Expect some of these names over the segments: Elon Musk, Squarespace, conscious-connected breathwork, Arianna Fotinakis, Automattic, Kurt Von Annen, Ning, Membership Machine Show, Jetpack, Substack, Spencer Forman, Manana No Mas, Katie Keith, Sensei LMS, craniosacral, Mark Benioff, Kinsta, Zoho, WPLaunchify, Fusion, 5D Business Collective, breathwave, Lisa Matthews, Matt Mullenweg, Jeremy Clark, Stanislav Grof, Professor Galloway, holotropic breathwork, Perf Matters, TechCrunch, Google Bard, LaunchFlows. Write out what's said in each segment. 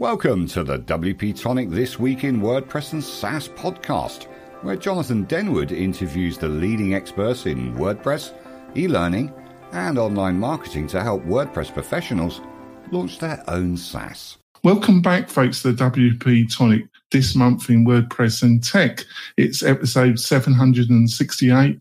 Welcome to the WP Tonic This Week in WordPress and SaaS podcast, where Jonathan Denwood interviews the leading experts in WordPress, e-learning, and online marketing to help WordPress professionals launch their own SaaS. Welcome back, folks, to the WP Tonic This Month in WordPress and Tech. It's episode 768.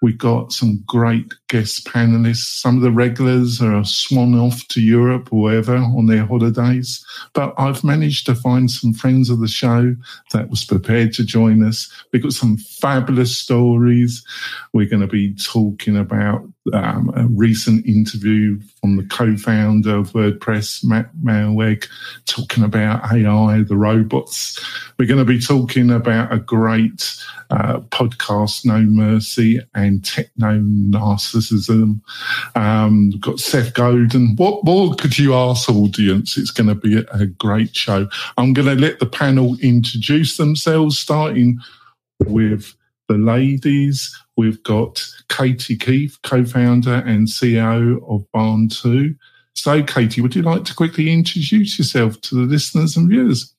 We've got some great guest panellists. Some of the regulars are swan off to Europe or wherever on their holidays. But I've managed to find some friends of the show that was prepared to join us. We've got some fabulous stories. We're going to be talking about a recent interview from the co-founder of WordPress, Matt Mullenweg, talking about AI, the robots. We're going to be talking about a great podcast, No Mercy, and Techno-Narcissism. We've got Seth Godin. What more could you ask, audience? It's going to be a great show. I'm going to let the panel introduce themselves, starting with the ladies. We've got Katie Keith, co-founder and CEO of Barn2. So, Katie, would you like to quickly introduce yourself to the listeners and viewers?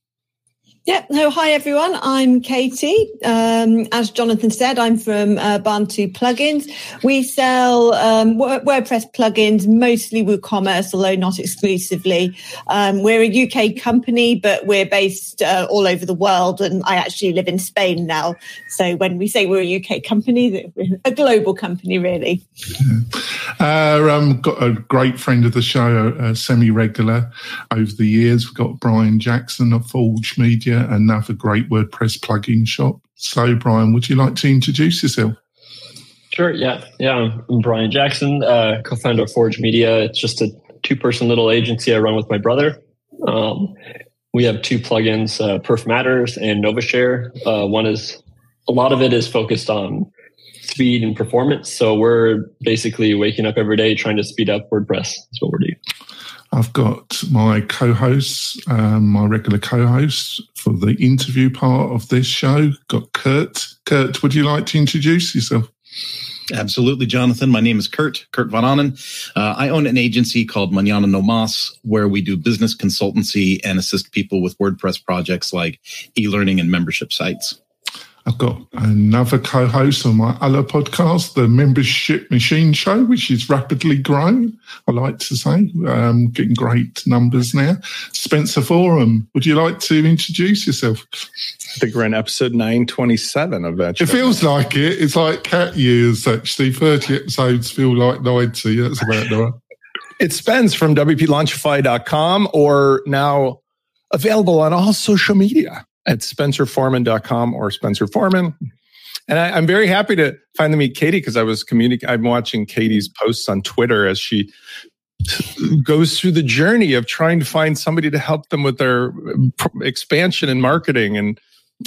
Yeah, no, hi, everyone. I'm Katie. As Jonathan said, I'm from Barn2 Plugins. We sell WordPress plugins, mostly WooCommerce, although not exclusively. We're a UK company, but we're based all over the world, and I actually live in Spain now. So when we say we're a UK company, we're a global company, really. Yeah. Got a great friend of the show, a semi-regular over the years. We've got Brian Jackson of Forge Media, another great WordPress plugin shop. So, Brian, would you like to introduce yourself? Sure, yeah. I'm Brian Jackson, co-founder of Forge Media. It's just a two-person little agency I run with my brother. We have two plugins, Perf Matters and NovaShare. A lot of it is focused on speed and performance. So we're basically waking up every day trying to speed up WordPress. That's what we're doing. I've got my co-hosts, my regular co-host for the interview part of this show, got Kurt. Kurt, would you like to introduce yourself? Absolutely, Jonathan. My name is Kurt Von Annen. I own an agency called Manana No Mas, where we do business consultancy and assist people with WordPress projects like e-learning and membership sites. I've got another co-host on my other podcast, the Membership Machine Show, which is rapidly growing, I like to say. Getting great numbers now. Spencer Forman, would you like to introduce yourself? I think we're in episode 927 of that show. It feels like it. It's like cat years, actually. 30 episodes feel like 90. That's about right. It's Spence from WPLaunchify.com, or now available on all social media at SpencerForman.com or Spencer Forman. And I'm very happy to finally meet Katie, because I'm watching Katie's posts on Twitter as she goes through the journey of trying to find somebody to help them with their expansion and marketing. And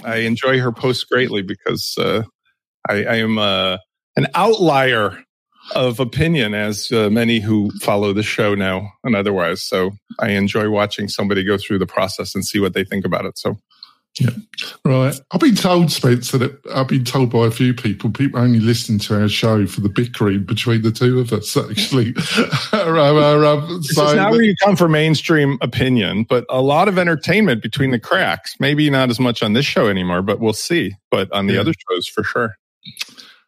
I enjoy her posts greatly, because I am an outlier of opinion, as many who follow the show now and otherwise. So I enjoy watching somebody go through the process and see what they think about it. So. Yeah, right. I've been told, Spencer, by a few people only listen to our show for the bickering between the two of us, actually. This is not where you come for mainstream opinion, but a lot of entertainment between the cracks. Maybe not as much on this show anymore, but we'll see. But on the other shows, for sure.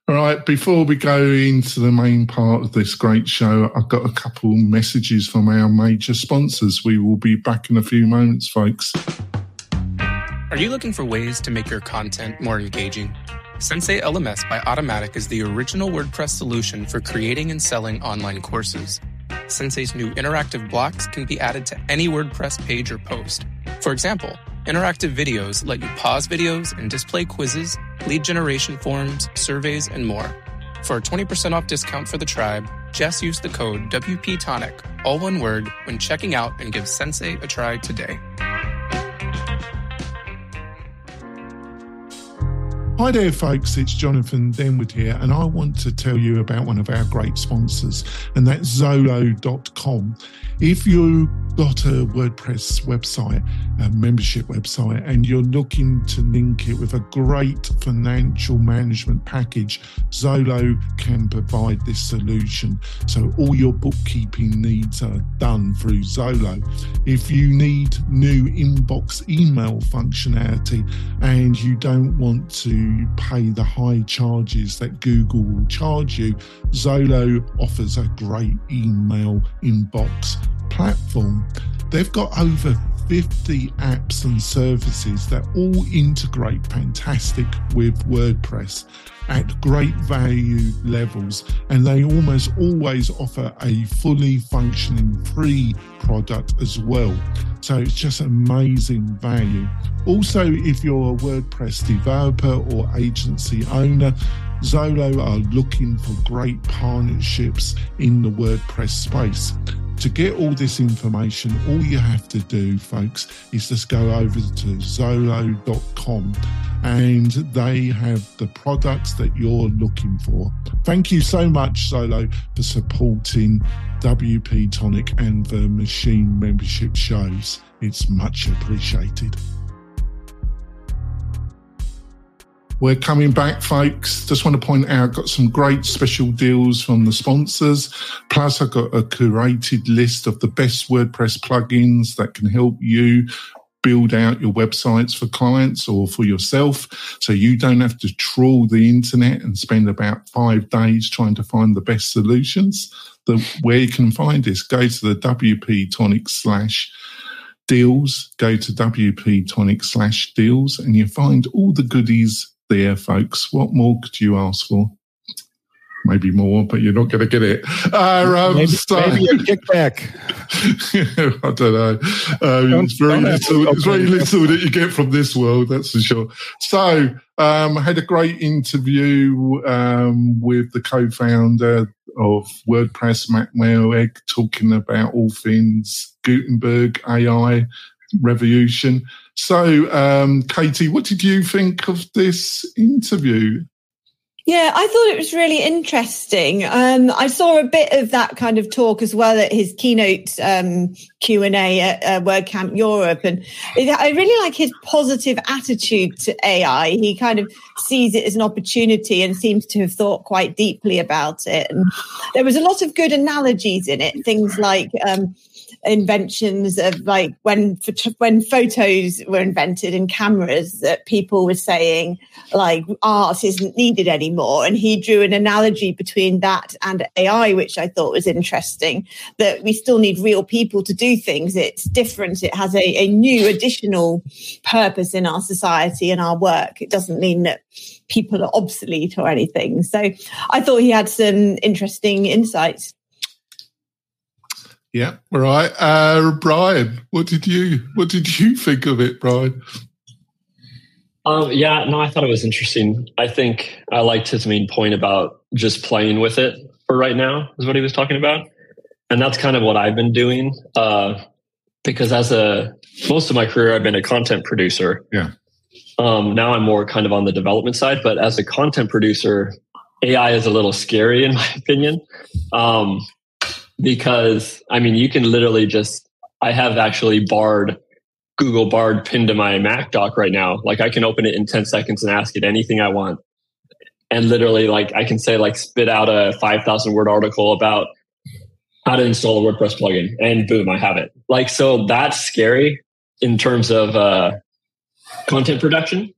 All right, before we go into the main part of this great show, I've got a couple messages from our major sponsors. We will be back in a few moments, folks. Are you looking for ways to make your content more engaging? Sensei LMS by Automattic is the original WordPress solution for creating and selling online courses. Sensei's new interactive blocks can be added to any WordPress page or post. For example, interactive videos let you pause videos and display quizzes, lead generation forms, surveys, and more. For a 20% off discount for the tribe, just use the code WPTonic, all one word, when checking out, and give Sensei a try today. Hi there, folks. It's Jonathan Denwood here, and I want to tell you about one of our great sponsors, and that's Zoho.com. If you got a WordPress website, a membership website, and you're looking to link it with a great financial management package, Zoho can provide this solution. So all your bookkeeping needs are done through Zoho. If you need new inbox email functionality and you don't want to pay the high charges that Google will charge you, Zoho offers a great email inbox platform. They've got over 50 apps and services that all integrate fantastic with WordPress at great value levels, and they almost always offer a fully functioning free product as well. So it's just amazing value. Also, if you're a WordPress developer or agency owner, Zoho are looking for great partnerships in the WordPress space. To get all this information, all you have to do, folks, is just go over to Zoho.com, and they have the products that you're looking for. Thank you so much, Zoho, for supporting WP Tonic and the Machine membership shows. It's much appreciated. We're coming back, folks. Just want to point out, I've got some great special deals from the sponsors. Plus, I've got a curated list of the best WordPress plugins that can help you build out your websites for clients or for yourself, so you don't have to trawl the internet and spend about 5 days trying to find the best solutions. Where you can find this, go to the WP Tonic /deals, go to WP Tonic /deals, and you find all the goodies there, folks. What more could you ask for? Maybe more, but you're not going to get it. Maybe a kickback. I don't know. It's very little that you get from this world, that's for sure. So I had a great interview with the co-founder of WordPress, Matt Mullenweg, talking about all things Gutenberg, AI, revolution. So, Katie, what did you think of this interview? Yeah, I thought it was really interesting. I saw a bit of that kind of talk as well at his keynote Q&A at WordCamp Europe. And I really like his positive attitude to AI. He kind of sees it as an opportunity and seems to have thought quite deeply about it. And there was a lot of good analogies in it, things like inventions of like when photos were invented in cameras, that people were saying like art isn't needed anymore, and he drew an analogy between that and AI, which I thought was interesting, that we still need real people to do things. It's different. It has a new additional purpose in our society and our work. It doesn't mean that people are obsolete or anything. So I thought he had some interesting insights. Yeah, right. Brian, what did you think of it, Brian? I thought it was interesting. I think I liked his main point about just playing with it for right now is what he was talking about, and that's kind of what I've been doing because most of my career I've been a content producer. Yeah. Now I'm more kind of on the development side, but as a content producer, AI is a little scary in my opinion. Because, I mean, you can literally I have actually Google Bard pinned to my Mac doc right now. Like, I can open it in 10 seconds and ask it anything I want. And literally, like, I can say, like, spit out a 5,000-word article about how to install a WordPress plugin. And boom, I have it. Like, so that's scary in terms of content production.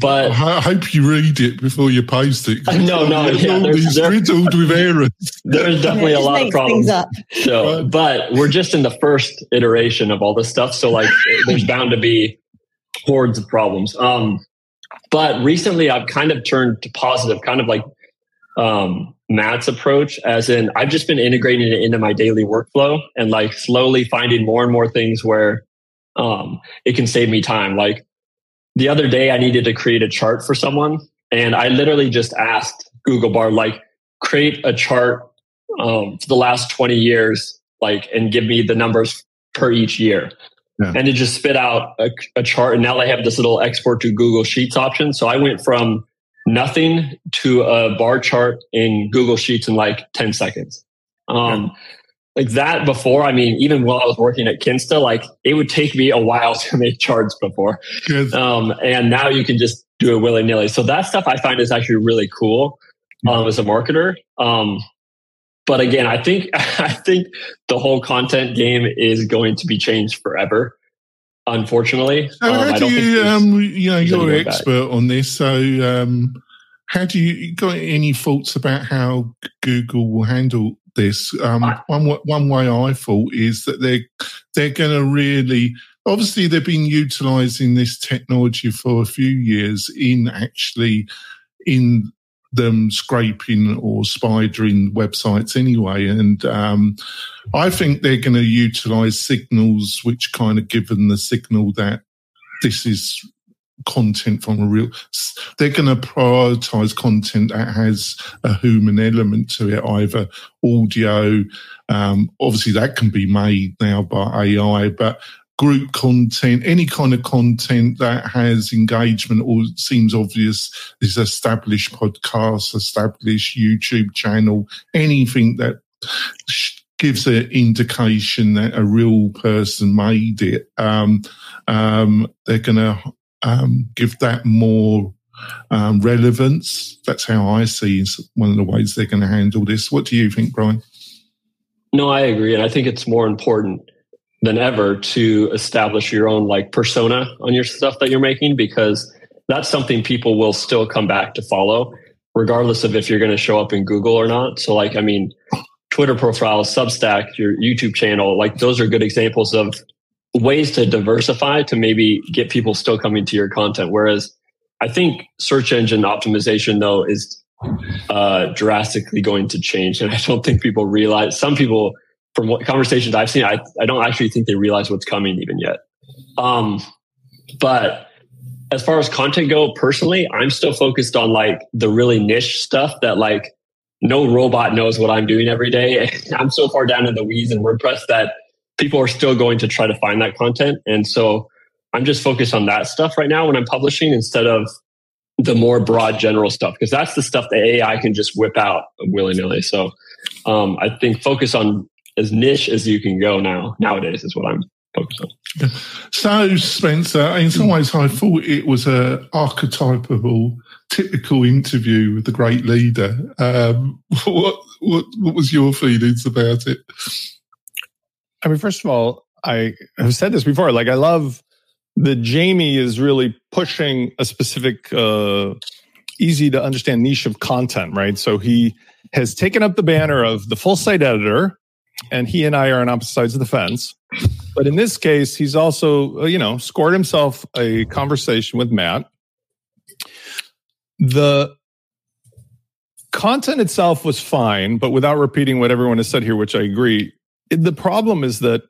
But I hope you read it before you post it. No. Yeah, it's riddled with errors. There's definitely a lot of problems. So, but we're just in the first iteration of all this stuff. So, like, there's bound to be hordes of problems. But recently, I've kind of turned to positive, kind of like Matt's approach, as in I've just been integrating it into my daily workflow and like slowly finding more and more things where it can save me time. Like, the other day, I needed to create a chart for someone, and I literally just asked Google Bard, like, create a chart for the last 20 years, like, and give me the numbers per each year. Yeah. And it just spit out a chart. And now they have this little export to Google Sheets option. So I went from nothing to a bar chart in Google Sheets in like 10 seconds. Like that before, I mean, even while I was working at Kinsta, like it would take me a while to make charts before. And now you can just do it willy-nilly. So that stuff I find is actually really cool as a marketer. But again, I think the whole content game is going to be changed forever, unfortunately. So how do you, you know, you're an expert on this. So how do you got any thoughts about how Google will handle this? One way I thought is that they're going to really, obviously they've been utilising this technology for a few years in them scraping or spidering websites anyway. And I think they're going to utilise signals which kind of give them the signal that this is content from a real... They're going to prioritise content that has a human element to it, either audio. Obviously, that can be made now by AI, but group content, any kind of content that has engagement or seems obvious, is established podcasts, established YouTube channel, anything that gives an indication that a real person made it. They're going to give that more relevance. That's how I see is one of the ways they're going to handle this. What do you think, Brian? No, I agree. And I think it's more important than ever to establish your own like persona on your stuff that you're making, because that's something people will still come back to follow regardless of if you're going to show up in Google or not. So like, I mean, Twitter profile, Substack, your YouTube channel, like those are good examples of ways to diversify to maybe get people still coming to your content. Whereas I think search engine optimization though is drastically going to change. And I don't think people realize, some people, from what conversations I've seen, I don't actually think they realize what's coming even yet. But as far as content go, personally, I'm still focused on like the really niche stuff that like no robot knows what I'm doing every day. I'm so far down in the weeds in WordPress that people are still going to try to find that content. And so I'm just focused on that stuff right now when I'm publishing instead of the more broad general stuff, because that's the stuff that AI can just whip out willy-nilly. So I think focus on as niche as you can go nowadays is what I'm focused on. So, Spencer, in some ways, I thought it was an archetypal, typical interview with the great leader. What was your feelings about it? I mean, first of all, I have said this before. Like, I love that Jamie is really pushing a specific, easy to understand niche of content, right? So he has taken up the banner of the full site editor. And he and I are on opposite sides of the fence. But in this case, he's also, you know, scored himself a conversation with Matt. The content itself was fine, but without repeating what everyone has said here, which I agree. The problem is that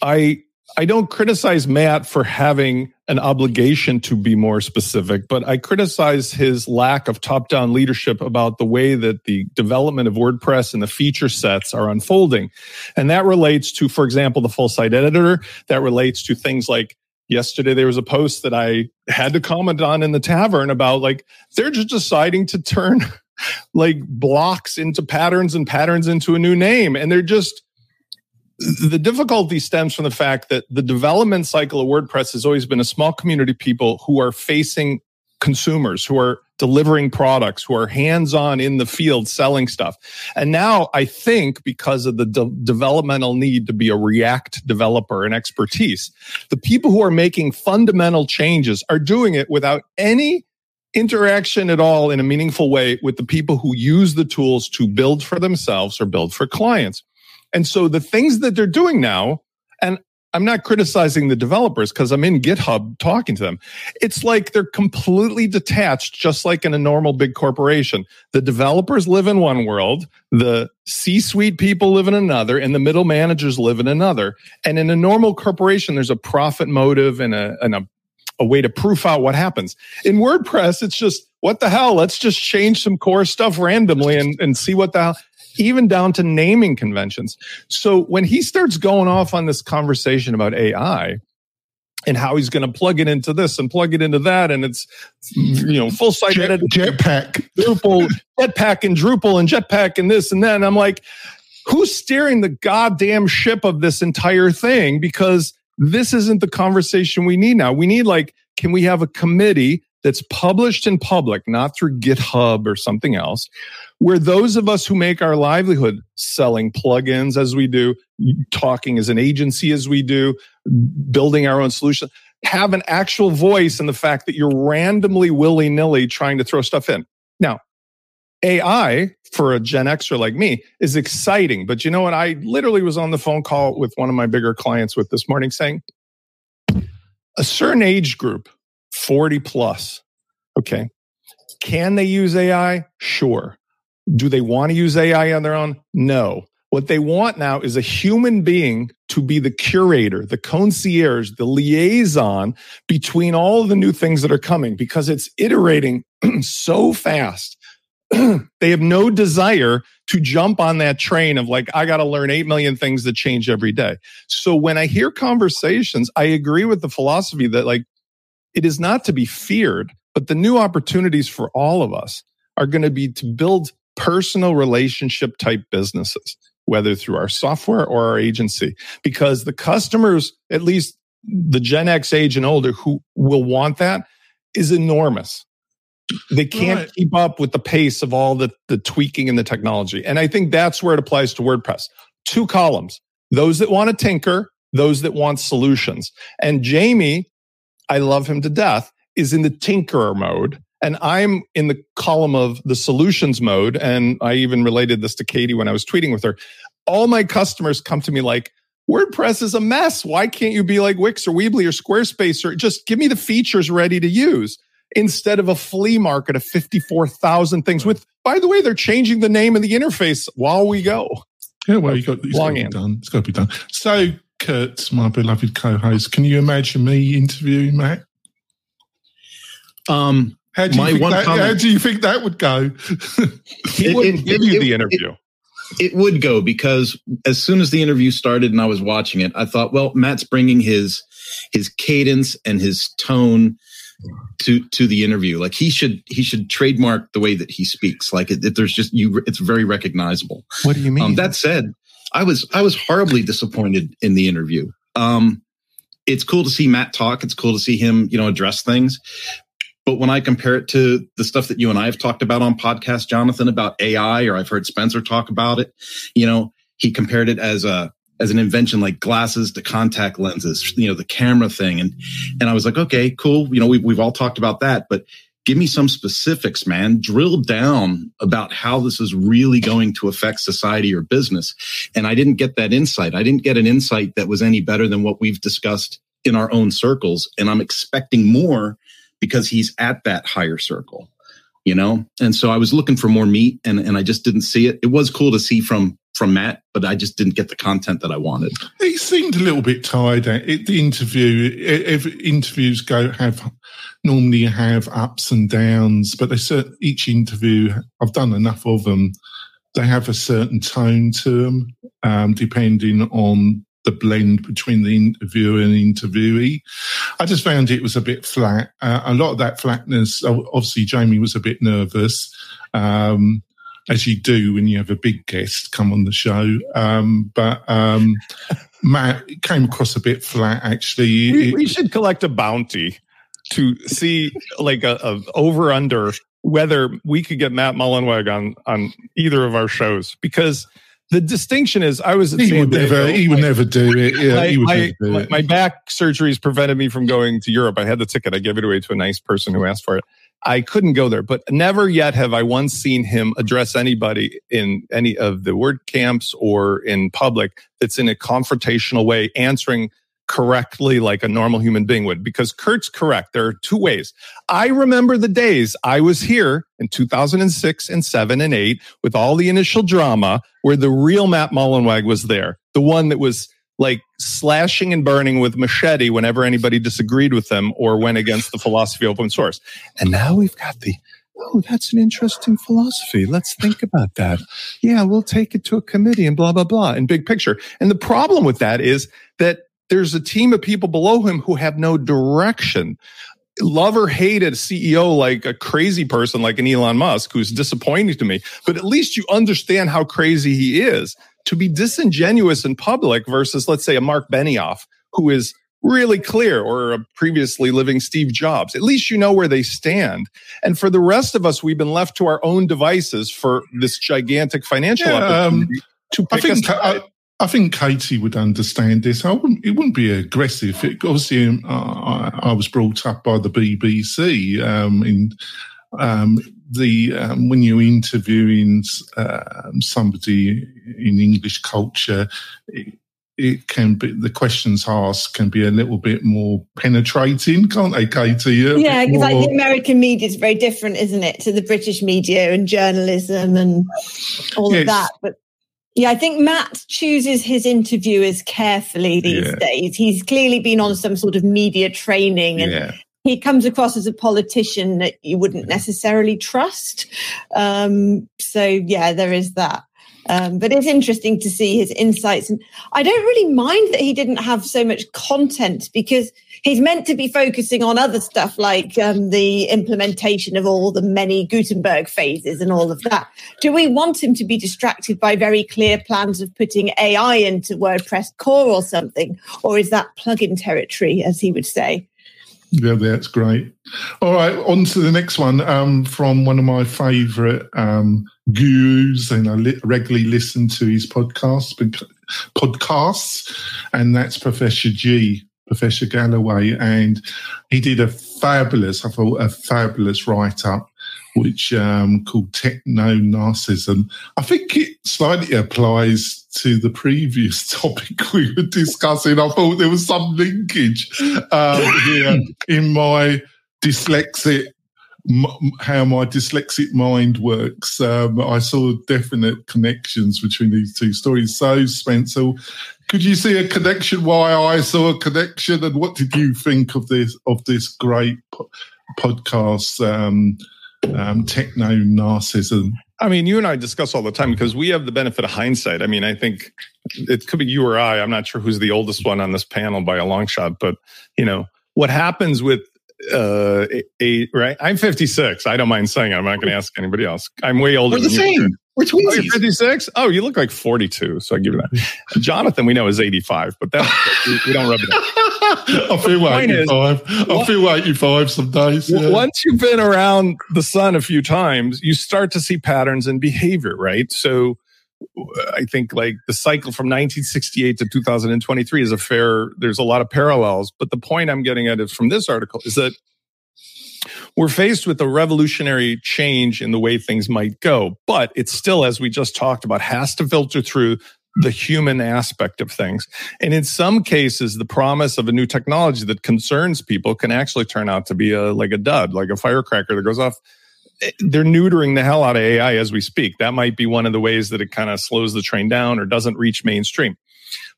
I don't criticize Matt for having an obligation to be more specific, but I criticize his lack of top-down leadership about the way that the development of WordPress and the feature sets are unfolding. And that relates to, for example, the full-site editor. That relates to things like yesterday there was a post that I had to comment on in the tavern about like they're just deciding to turn like blocks into patterns and patterns into a new name. And they're just... The difficulty stems from the fact that the development cycle of WordPress has always been a small community of people who are facing consumers, who are delivering products, who are hands-on in the field selling stuff. And now I think because of the developmental need to be a React developer and expertise, the people who are making fundamental changes are doing it without any interaction at all in a meaningful way with the people who use the tools to build for themselves or build for clients. And so the things that they're doing now, and I'm not criticizing the developers because I'm in GitHub talking to them. It's like they're completely detached, just like in a normal big corporation. The developers live in one world, the C-suite people live in another, and the middle managers live in another. And in a normal corporation, there's a profit motive and a way to proof out what happens. In WordPress, it's just, what the hell? Let's just change some core stuff randomly and see what the hell... even down to naming conventions. So when he starts going off on this conversation about AI and how he's going to plug it into this and plug it into that, and it's, you know, full site editing, Jetpack, Drupal, Jetpack and Drupal and Jetpack and this and that, and I'm like, who's steering the goddamn ship of this entire thing? Because this isn't the conversation we need now. We need, like, can we have a committee that's published in public, not through GitHub or something else, where those of us who make our livelihood selling plugins as we do, talking as an agency as we do, building our own solution, have an actual voice in the fact that you're randomly willy-nilly trying to throw stuff in. Now, AI for a Gen Xer like me is exciting, but you know what? I literally was on the phone call with one of my bigger clients with this morning saying, a certain age group, 40 plus, okay, can they use AI? Sure. Do they want to use AI on their own? No. What they want now is a human being to be the curator, the concierge, the liaison between all the new things that are coming, because it's iterating so fast. They have no desire to jump on that train of, like, I got to learn 8 million things that change every day. So when I hear conversations, I agree with the philosophy that, like, it is not to be feared, but the new opportunities for all of us are going to be to build personal relationship type businesses, whether through our software or our agency, because the customers, at least the Gen X age and older, who will want that is enormous. They can't keep up with the pace of all the tweaking and the technology. And I think that's where it applies to WordPress. Two columns, those that want to tinker, those that want solutions. And Jamie, I love him to death, is in the tinkerer mode. And I'm in the column of the solutions mode. And I even related this to Katie when I was tweeting with her. All my customers come to me like, WordPress is a mess. Why can't you be like Wix or Weebly or Squarespace, or just give me the features ready to use, instead of a flea market of 54,000 things with, by the way, they're changing the name of the interface while we go. Yeah, well, it's got to be done. So, Kurt, my beloved co-host, can you imagine me interviewing Matt? How do you think that would go? He wouldn't give you the interview. It would go, because as soon as the interview started and I was watching it, I thought, well, Matt's bringing his cadence and his tone to the interview. Like, he should trademark the way that he speaks. Like, it's very recognizable. What do you mean? That said, I was horribly disappointed in the interview. It's cool to see Matt talk. It's cool to see him, you know, address things. But when I compare it to the stuff that you and I have talked about on podcasts, Jonathan, about AI, or I've heard Spencer talk about it, you know, he compared it as an invention like glasses to contact lenses, you know, the camera thing. And I was like, okay, cool. You know, we've all talked about that, but give me some specifics, man. Drill down about how this is really going to affect society or business. And I didn't get that insight. I didn't get an insight that was any better than what we've discussed in our own circles. And I'm expecting more because he's at that higher circle, you know? And so I was looking for more meat, and I just didn't see it. It was cool to see from Matt, but I just didn't get the content that I wanted. He seemed a little bit tired at the interview. Interviews normally have ups and downs, but each interview, I've done enough of them, they have a certain tone to them, depending on the blend between the interviewer and the interviewee. I just found it was a bit flat. A lot of that flatness, obviously Jamie was a bit nervous, as you do when you have a big guest come on the show. But Matt came across a bit flat, actually. We should collect a bounty to see, like, a over-under, whether we could get Matt Mullenweg on either of our shows. Because the distinction is, he would never do it. Yeah, my back surgeries prevented me from going to Europe. I had the ticket. I gave it away to a nice person who asked for it. I couldn't go there, but never yet have I once seen him address anybody in any of the word camps or in public that's in a confrontational way, answering correctly like a normal human being would, because Kurt's correct. There are two ways. I remember the days I was here in 2006 and 7 and 8 with all the initial drama where the real Matt Mullenweg was there, the one that was like slashing and burning with machete whenever anybody disagreed with them or went against the philosophy of open source. And now we've got the oh, that's an interesting philosophy. Let's think about that. Yeah, we'll take it to a committee and blah, blah, blah, and big picture. And the problem with that is that there's a team of people below him who have no direction. Love or hate a CEO like a crazy person like an Elon Musk, who's disappointing to me, but at least you understand how crazy he is. To be disingenuous in public versus, let's say, a Mark Benioff, who is really clear, or a previously living Steve Jobs. At least you know where they stand. And for the rest of us, we've been left to our own devices for this gigantic financial opportunity to pick us up. I think Katie would understand this. It wouldn't be aggressive. Obviously, I was brought up by the BBC. When you're interviewing somebody in English culture, it can be, the questions asked can be a little bit more penetrating, can't they, Katie? Yeah, because like the American media is very different, isn't it, to the British media and journalism and all of that. But yeah, I think Matt chooses his interviewers carefully these days. He's clearly been on some sort of media training, and he comes across as a politician that you wouldn't necessarily trust. So, there is that. But it's interesting to see his insights. And I don't really mind that he didn't have so much content, because he's meant to be focusing on other stuff like the implementation of all the many Gutenberg phases and all of that. Do we want him to be distracted by very clear plans of putting AI into WordPress core or something? Or is that plug-in territory, as he would say? Yeah, that's great. All right, on to the next one from one of my favourite gurus, and I regularly listen to his podcasts, and that's Professor G, Professor Galloway, and he did a fabulous write-up, which called Techno-Narcissism. I think it slightly applies to the previous topic we were discussing. I thought there was some linkage here in my dyslexic, how my dyslexic mind works. I saw definite connections between these two stories. So, Spencer, could you see a connection? Why I saw a connection, and what did you think of this great podcast? Techno-Narcissism. I mean, you and I discuss all the time because we have the benefit of hindsight. I mean, I think it could be you or I. I'm not sure who's the oldest one on this panel by a long shot, but you know what happens with right? I'm 56. I don't mind saying it. I'm not going to ask anybody else. I'm way older. We're the same. We're twins. Oh, you're 56? Oh, you look like 42. So I give you that. Jonathan, we know is 85, but that's we don't rub it in. I feel 85. I feel 85 some days. Yeah. Once you've been around the sun a few times, you start to see patterns in behavior, right? So I think like the cycle from 1968 to 2023 is there's a lot of parallels. But the point I'm getting at is from this article is that we're faced with a revolutionary change in the way things might go. But it still, as we just talked about, has to filter through the human aspect of things. And in some cases, the promise of a new technology that concerns people can actually turn out to be like a dud, like a firecracker that goes off. They're neutering the hell out of AI as we speak. That might be one of the ways that it kind of slows the train down or doesn't reach mainstream.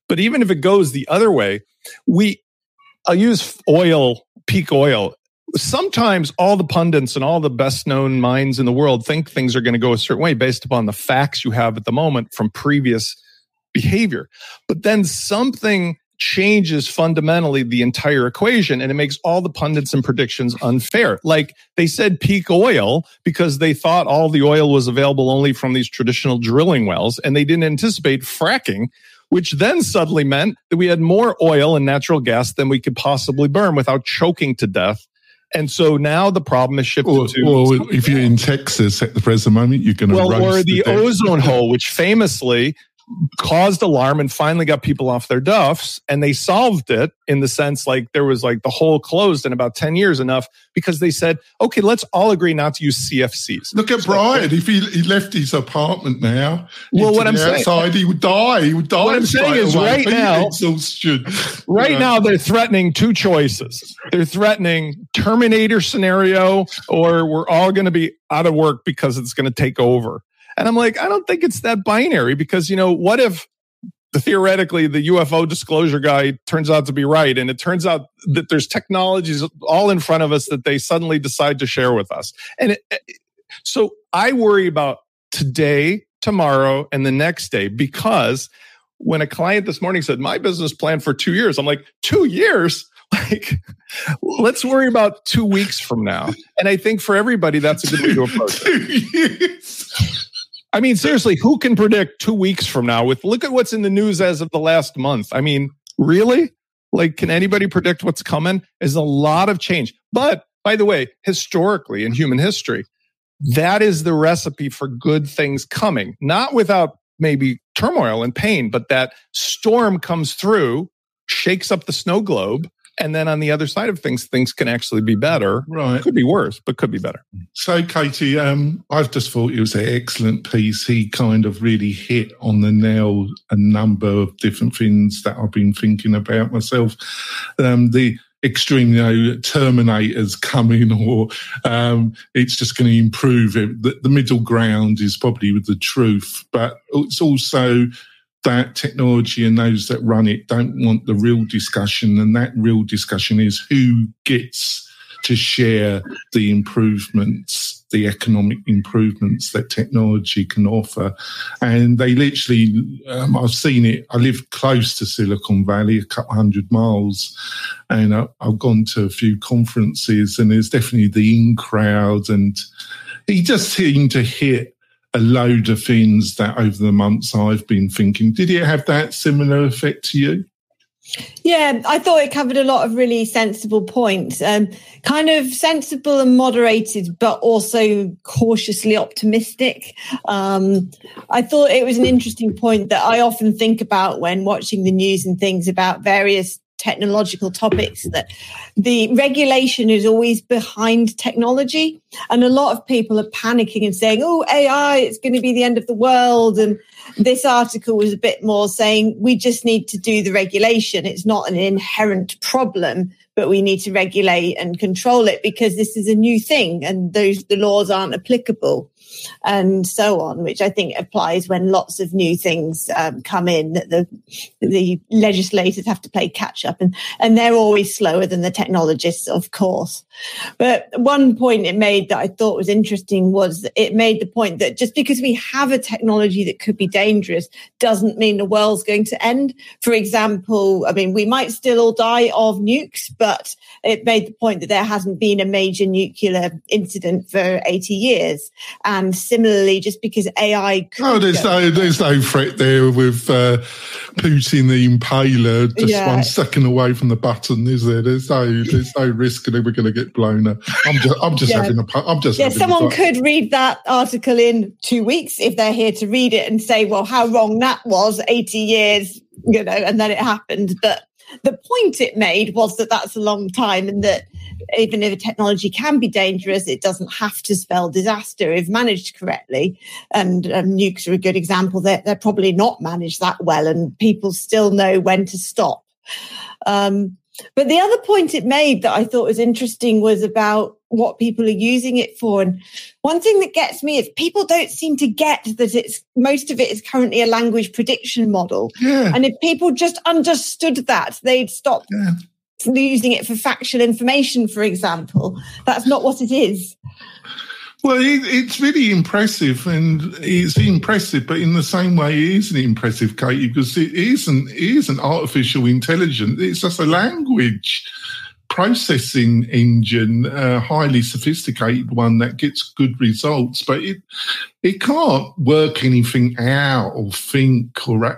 But even if it goes the other way, I'll use peak oil. Sometimes all the pundits and all the best-known minds in the world think things are going to go a certain way based upon the facts you have at the moment from previous behavior. But then something changes fundamentally the entire equation, and it makes all the pundits and predictions unfair. Like they said peak oil because they thought all the oil was available only from these traditional drilling wells, and they didn't anticipate fracking, which then suddenly meant that we had more oil and natural gas than we could possibly burn without choking to death. And so now the problem is shifted to... Well, if you're in Texas at the present moment, you're going to roast or the ozone hole, which famously caused alarm and finally got people off their duffs, and they solved it in the sense like there was like the hole closed in about 10 years enough because they said, okay, let's all agree not to use CFCs. Look at Brian. If he left his apartment now, what I'm saying, outside, he would die. He would die. What I'm saying is right now, exhaustion. Right now they're threatening two choices. They're threatening Terminator scenario, or we're all going to be out of work because it's going to take over. And I'm like, I don't think it's that binary because, you know, what if theoretically the UFO disclosure guy turns out to be right? And it turns out that there's technologies all in front of us that they suddenly decide to share with us. And So I worry about today, tomorrow, and the next day, because when a client this morning said, my business plan for 2 years, I'm like, 2 years? Like, let's worry about 2 weeks from now. And I think for everybody, that's a good way to approach it. I mean, seriously, who can predict 2 weeks from now with, look at what's in the news as of the last month? I mean, really? Like, can anybody predict what's coming? There's a lot of change. But by the way, historically in human history, that is the recipe for good things coming. Not without maybe turmoil and pain, but that storm comes through, shakes up the snow globe, and then on the other side of things, things can actually be better. Right. Could be worse, but could be better. So, Katie, I've just thought it was an excellent piece. He kind of really hit on the nail a number of different things that I've been thinking about myself. The extreme, Terminators coming, or it's just going to improve it. The middle ground is probably with the truth, but it's also that technology and those that run it don't want the real discussion, and that real discussion is who gets to share the improvements, the economic improvements that technology can offer. And they literally, I've seen it, I live close to Silicon Valley, a couple 100 miles, and I've gone to a few conferences, and there's definitely the in crowd, and he just seemed to hit a load of things that over the months I've been thinking. Did it have that similar effect to you? Yeah, I thought it covered a lot of really sensible points. Kind of sensible and moderated, but also cautiously optimistic. I thought it was an interesting point that I often think about when watching the news and things about various technological topics, that the regulation is always behind technology. And a lot of people are panicking and saying, oh, AI, it's going to be the end of the world. And this article was a bit more saying, we just need to do the regulation. It's not an inherent problem, but we need to regulate and control it because this is a new thing and the laws aren't applicable and so on, which I think applies when lots of new things come in, that the legislators have to play catch up, and they're always slower than the technologists, of course. But one point it made that I thought was interesting was it made the point that just because we have a technology that could be dangerous doesn't mean the world's going to end. For example, I mean, we might still all die of nukes, but it made the point that there hasn't been a major nuclear incident for 80 years. And similarly, just because AI... there's no threat there with Putin the Impaler just 1 second away from the button, is there? There's no risk that we're going to get blown up. Someone could read that article in 2 weeks if they're here to read it and say, well, how wrong that was, 80 years, and then it happened. But the point it made was that that's a long time, and that even if a technology can be dangerous, it doesn't have to spell disaster if managed correctly. And nukes are a good example. They're probably not managed that well, and people still know when to stop. But the other point it made that I thought was interesting was about what people are using it for. And one thing that gets me is people don't seem to get that most of it is currently a language prediction model. Yeah. And if people just understood that, they'd stop using it for factual information, for example. That's not what it is. Well, it's really impressive, and it's impressive, but in the same way it isn't impressive, Katie, because it isn't artificial intelligence. It's just a language processing engine, a highly sophisticated one that gets good results, but it can't work anything out or think, or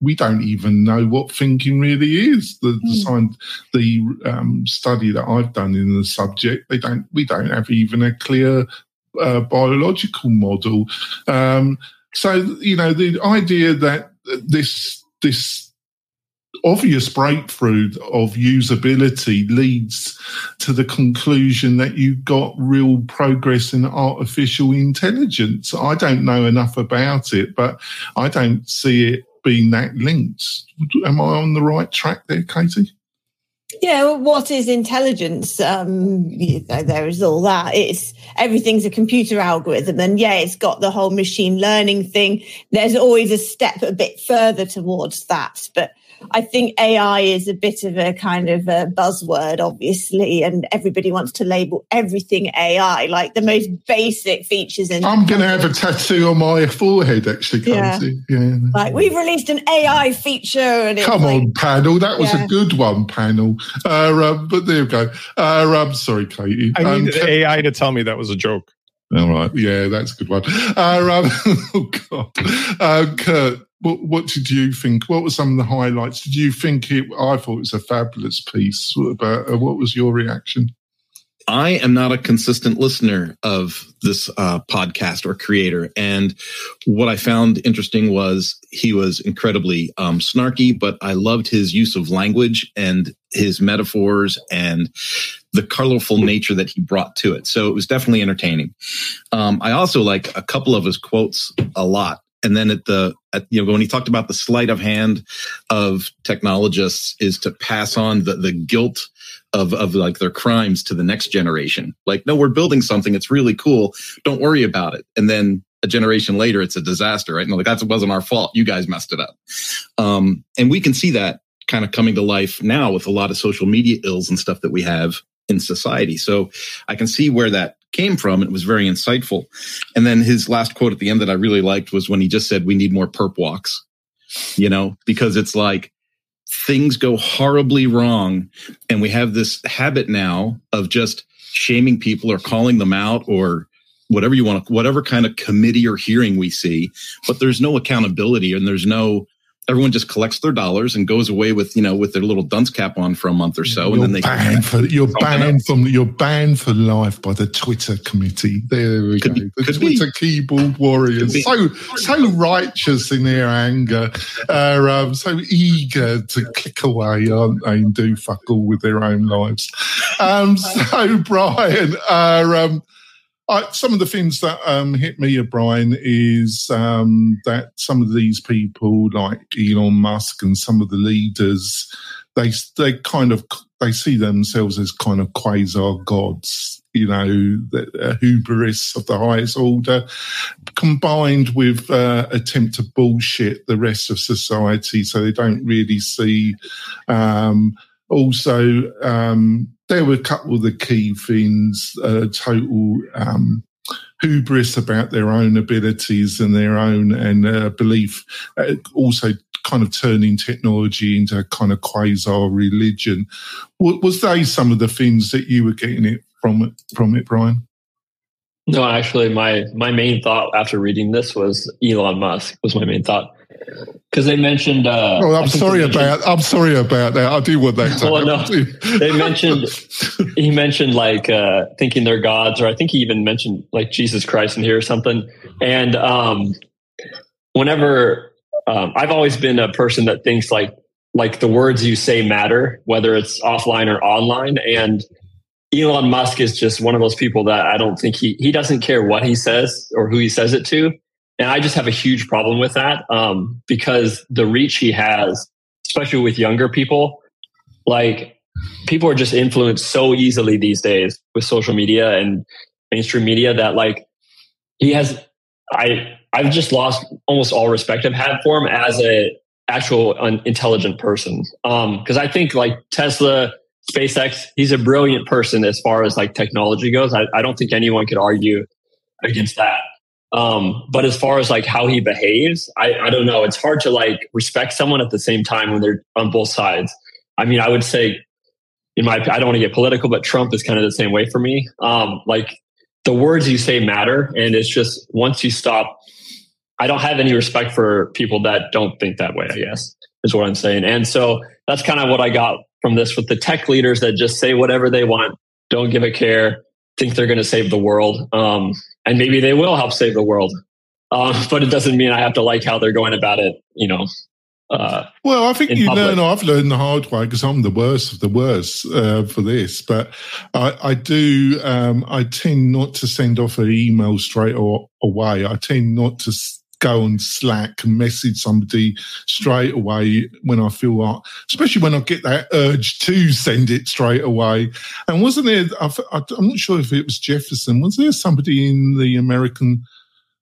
we don't even know what thinking really is. The study that I've done in the subject, we don't have even a clear biological model. So, the idea that this obvious breakthrough of usability leads to the conclusion that you've got real progress in artificial intelligence. I don't know enough about it, but I don't see it being that linked. Am I on the right track there, Katie? Yeah, well, what is intelligence? There is all that. Everything's a computer algorithm, and it's got the whole machine learning thing. There's always a step a bit further towards that, but I think AI is a bit of a kind of a buzzword, obviously, and everybody wants to label everything AI, like the most basic features. I'm going to have a tattoo on my forehead, actually. Yeah. Like, we've released an AI feature. And it's Come on, panel. That was a good one, panel. But there you go. I'm sorry, Katie. I needed AI to tell me that was a joke. All right. Yeah, that's a good one. Oh, God. Kurt. What did you think? What were some of the highlights? Did you think it? I thought it was a fabulous piece. What was your reaction? I am not a consistent listener of this podcast or creator. And what I found interesting was he was incredibly snarky, but I loved his use of language and his metaphors and the colorful nature that he brought to it. So it was definitely entertaining. I also like a couple of his quotes a lot. And then when he talked about the sleight of hand of technologists is to pass on the guilt of like their crimes to the next generation. Like, no, we're building something. It's really cool. Don't worry about it. And then a generation later, it's a disaster, right? No, like that wasn't our fault. You guys messed it up. And we can see that kind of coming to life now with a lot of social media ills and stuff that we have in society. So I can see where that came from. It was very insightful. And then his last quote at the end that I really liked was when he just said, we need more perp walks, because it's like things go horribly wrong. And we have this habit now of just shaming people or calling them out or whatever you want, whatever kind of committee or hearing we see, but there's no accountability and everyone just collects their dollars and goes away with their little dunce cap on for a month or so. And then you're banned for life by the Twitter committee. There we go. The Twitter keyboard warriors. So righteous in their anger. So eager to click away, aren't they? And do fuck all with their own lives. So Brian, some of the things that hit me, Brian, is that some of these people like Elon Musk and some of the leaders, they see themselves as kind of quasi-gods, the hubris of the highest order, combined with attempt to bullshit the rest of society, so they don't really see. There were a couple of the key things, total hubris about their own abilities and their own belief, also kind of turning technology into a kind of quasi-religion. Was they some of the things that you were getting it from it, Brian? No, actually, my main thought after reading this was Elon Musk was my main thought. Because they mentioned. I'm sorry about that. I do want that to happen. No, they mentioned. He mentioned like thinking they're gods, or I think he even mentioned like Jesus Christ in here or something. And whenever I've always been a person that thinks like the words you say matter, whether it's offline or online. And Elon Musk is just one of those people that I don't think he doesn't care what he says or who he says it to. And I just have a huge problem with that because the reach he has, especially with younger people, like people are just influenced so easily these days with social media and mainstream media that like he has, I've just lost almost all respect I've had for him as a actual intelligent person. Because I think like Tesla, SpaceX, he's a brilliant person as far as like technology goes. I don't think anyone could argue against that. But as far as like how he behaves, I don't know. It's hard to like respect someone at the same time when they're on both sides. I mean, I would say I don't want to get political, but Trump is kind of the same way for me. Like the words you say matter. And it's just once you stop, I don't have any respect for people that don't think that way, I guess is what I'm saying. And so that's kind of what I got from this with the tech leaders that just say whatever they want, don't give a care, think they're going to save the world. And maybe they will help save the world. But it doesn't mean I have to like how they're going about it, Well, I think I've learned the hard way because I'm the worst of the worst for this. But I tend not to send off an email straight away. I tend not to go on Slack and message somebody straight away when I feel like, especially when I get that urge to send it straight away. And wasn't there, I'm not sure if it was Jefferson, was there somebody in the American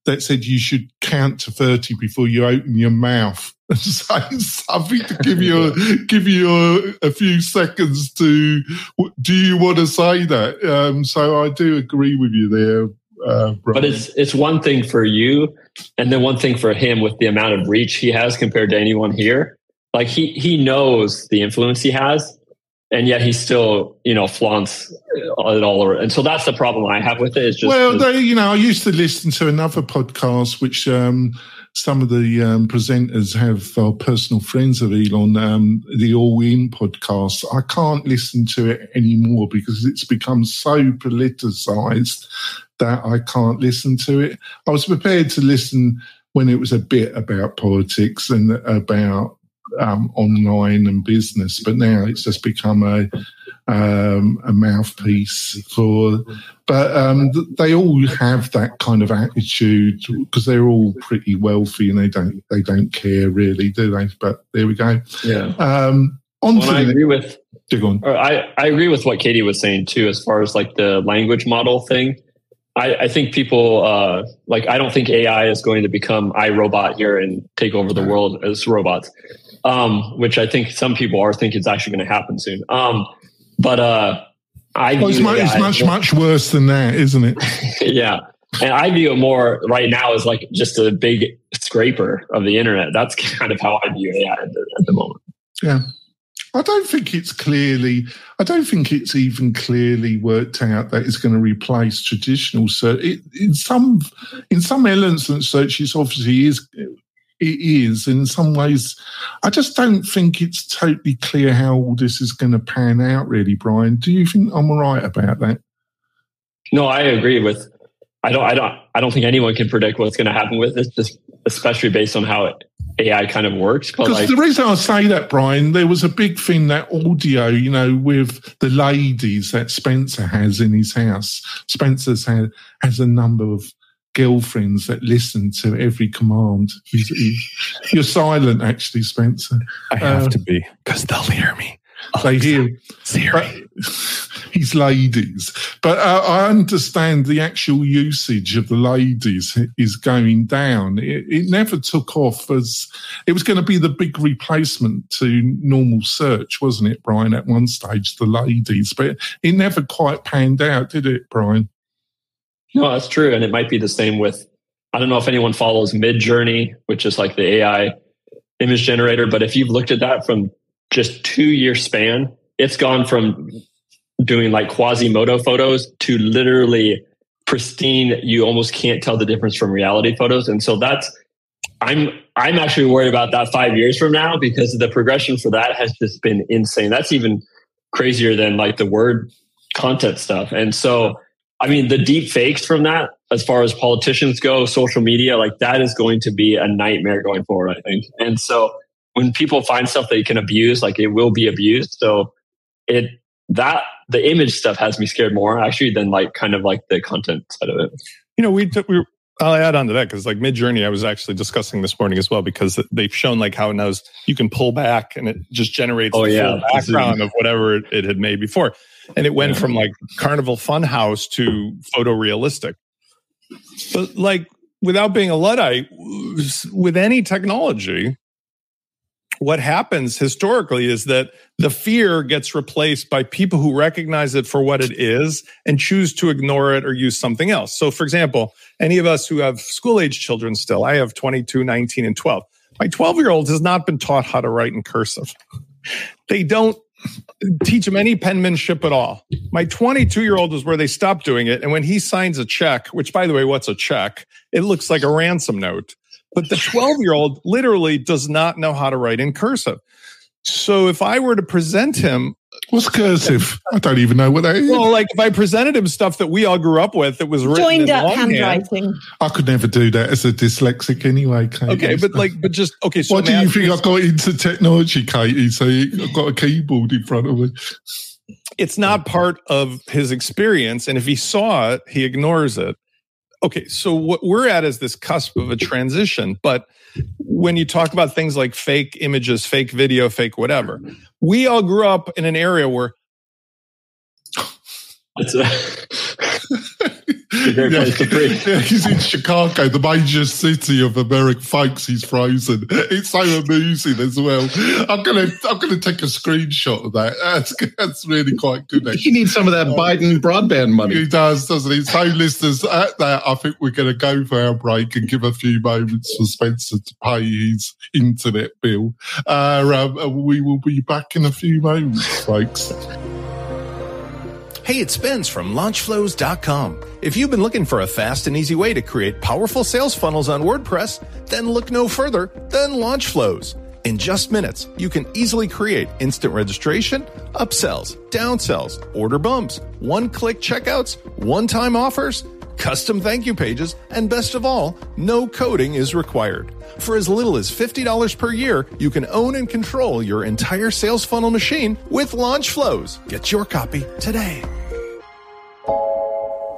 that said you should count to 30 before you open your mouth and say something to give you a few seconds to, do you want to say that? So I do agree with you there. But it's one thing for you, and then one thing for him with the amount of reach he has compared to anyone here. Like he knows the influence he has, and yet he still, flaunts it all over. And so that's the problem I have with it. It's just, I used to listen to another podcast which some of the presenters have personal friends of Elon, the All In podcast. I can't listen to it anymore because it's become so politicized that I can't listen to it. I was prepared to listen when it was a bit about politics and about online and business, but now it's just become a mouthpiece for. But they all have that kind of attitude because they're all pretty wealthy and they don't care really, do they? But there we go. Yeah. I agree with what Katie was saying too, as far as like the language model thing. I think people, I don't think AI is going to become iRobot here and take over the world as robots, which I think some people are thinking is actually going to happen soon. It's much worse than that, isn't it? Yeah. And I view it more right now as like just a big scraper of the internet. That's kind of how I view AI at the moment. Yeah. I don't think it's even clearly worked out that it's going to replace traditional search. In some elements of search, it is in some ways. I just don't think it's totally clear how all this is going to pan out, really, Brian. Do you think I'm right about that? No, I agree with. I don't think anyone can predict what's going to happen with this, just especially based on how AI kind of works. Because the reason I say that, Brian, there was a big thing that audio, with the ladies that Spencer has in his house. Spencer's has a number of girlfriends that listen to every command. You're silent, actually, Spencer. I have to be, because they'll hear me. They hear his ladies, but I understand the actual usage of the ladies is going down. It never took off as it was going to be the big replacement to normal search, wasn't it, Brian? At one stage, the ladies, but it never quite panned out, did it, Brian? No, that's true, and it might be the same with. I don't know if anyone follows Midjourney, which is like the AI image generator, but if you've looked at that from just 2-year span, it's gone from doing like Quasimodo photos to literally pristine. You almost can't tell the difference from reality photos. And so that's, I'm actually worried about that 5 years from now, because the progression for that has just been insane. That's even crazier than like the word content stuff. And so, the deep fakes from that, as far as politicians go, social media, like that is going to be a nightmare going forward, I think. And so, when people find stuff they can abuse, like it will be abused. So the image stuff has me scared more actually than like kind of like the content side of it. I'll add on to that, because like Midjourney, I was actually discussing this morning as well, because they've shown like how it knows you can pull back and it just generates the full background of whatever it had made before. And it went from like Carnival Funhouse to photorealistic. But like without being a Luddite, with any technology, what happens historically is that the fear gets replaced by people who recognize it for what it is and choose to ignore it or use something else. So for example, any of us who have school-age children still, I have 22, 19, and 12. My 12-year-old has not been taught how to write in cursive. They don't teach him any penmanship at all. My 22-year-old is where they stopped doing it. And when he signs a check, which by the way, what's a check? It looks like a ransom note. But the 12-year-old literally does not know how to write in cursive. So if I were to present him... What's cursive? I don't even know what that is. Well, like if I presented him stuff that we all grew up with that was written joined up handwriting. I could never do that as a dyslexic anyway, Katie. Okay, okay. So what do you think I got into technology, Katie? So I've got a keyboard in front of me. It's not part of his experience. And if he saw it, he ignores it. Okay, so what we're at is this cusp of a transition. But when you talk about things like fake images, fake video, fake whatever, we all grew up in an area where... a great place to preach. Yeah, he's in Chicago, the major city of America. Folks, he's frozen. It's so amusing as well. I'm gonna take a screenshot of that. That's really quite good. He needs some of that Biden broadband money. He does, doesn't he? So, listeners, at that, I think we're going to go for our break and give a few moments for Spencer to pay his internet bill. We will be back in a few moments, folks. Hey, it's Spence from LaunchFlows.com. If you've been looking for a fast and easy way to create powerful sales funnels on WordPress, then look no further than LaunchFlows. In just minutes, you can easily create instant registration, upsells, downsells, order bumps, one-click checkouts, one-time offers, custom thank you pages, and best of all, no coding is required. For as little as $50 per year, you can own and control your entire sales funnel machine with LaunchFlows. Get your copy today.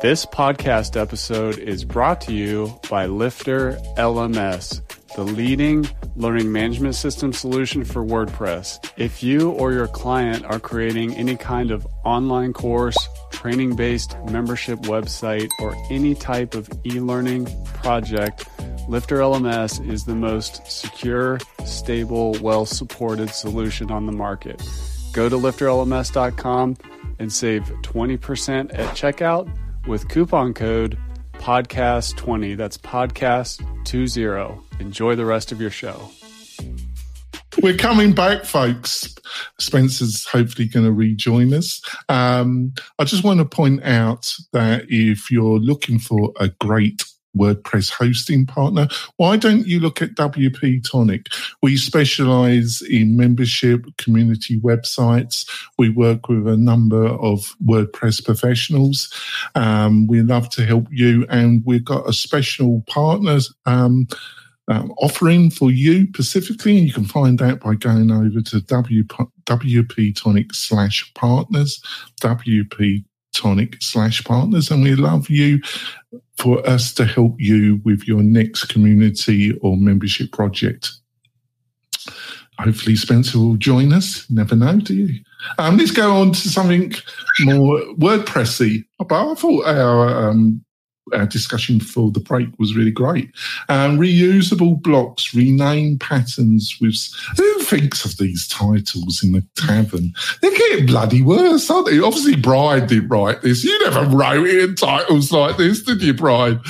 This podcast episode is brought to you by Lifter LMS, the leading learning management system solution for WordPress. If you or your client are creating any kind of online course, training-based membership website, or any type of e-learning project, Lifter LMS is the most secure, stable, well-supported solution on the market. Go to lifterlms.com and save 20% at checkout with coupon code podcast20. That's podcast20. Enjoy the rest of your show. We're coming back, folks. Spencer's hopefully going to rejoin us. I just want to point out that if you're looking for a great WordPress hosting partner, why don't you look at WP Tonic? We specialize in membership, community websites. We work with a number of WordPress professionals. We love to help you, and we've got a special partners offering for you specifically, and you can find out by going over to WP Tonic/partners, WP Tonic/partners, and we love you for us to help you with your next community or membership project. Hopefully Spencer will join us. Never know, do you? Let's go on to something more WordPressy. But I thought our discussion for the break was really great. Reusable blocks, rename patterns with... Who thinks of these titles in the tavern? They're getting bloody worse, aren't they? Obviously, Brian didn't write this. You never wrote in titles like this, did you, Brian?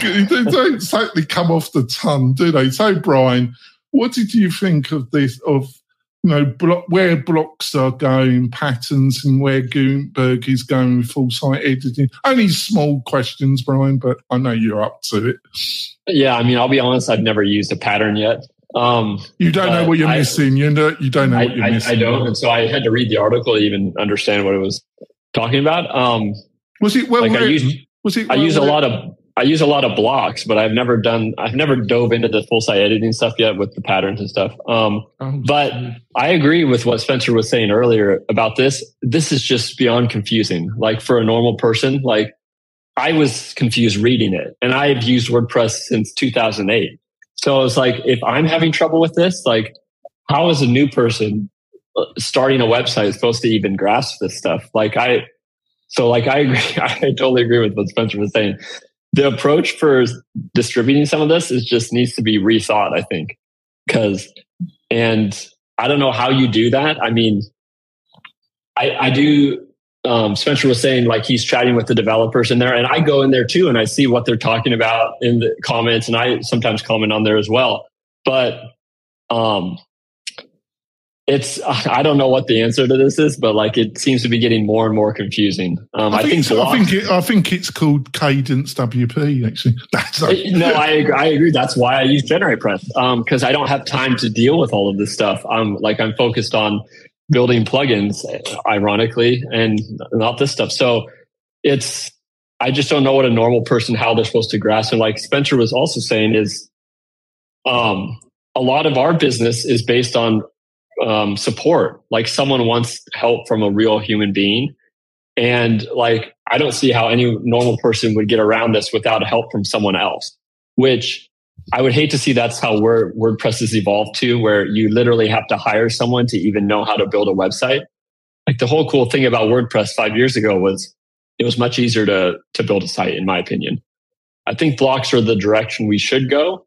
They don't certainly come off the tongue, do they? So, Brian, what did you think of this, of, you know, where blocks are going, patterns, and where Gutenberg is going with full site editing? Only small questions, Brian, but I know you're up to it. Yeah, I mean, I'll be honest, I've never used a pattern yet. You don't know what you're missing. You don't know what you're missing. I don't, and so I had to read the article to even understand what it was talking about. Was it well like written? I use a lot of blocks, but I've never dove into the full site editing stuff yet with the patterns and stuff. But I agree with what Spencer was saying earlier about this. This is just beyond confusing. Like for a normal person, like I was confused reading it, and I've used WordPress since 2008. So it's like, if I'm having trouble with this, like how is a new person starting a website supposed to even grasp this stuff? I agree. I totally agree with what Spencer was saying. The approach for distributing some of this is just needs to be rethought, I think. And I don't know how you do that. I mean, I do. Spencer was saying like he's chatting with the developers in there, and I go in there too, and I see what they're talking about in the comments, and I sometimes comment on there as well. But I don't know what the answer to this is, but like it seems to be getting more and more confusing. I think it's called Cadence WP. Actually, I agree. That's why I use GeneratePress because I don't have time to deal with all of this stuff. I'm focused on building plugins, ironically, and not this stuff. So I just don't know what a normal person how they're supposed to grasp. And like Spencer was also saying, is a lot of our business is based on support. Like someone wants help from a real human being, and like I don't see how any normal person would get around this without help from someone else, which I would hate to see. That's how WordPress has evolved to, where you literally have to hire someone to even know how to build a website. Like the whole cool thing about WordPress 5 years ago was it was much easier to build a site, in my opinion. I think blocks are the direction we should go.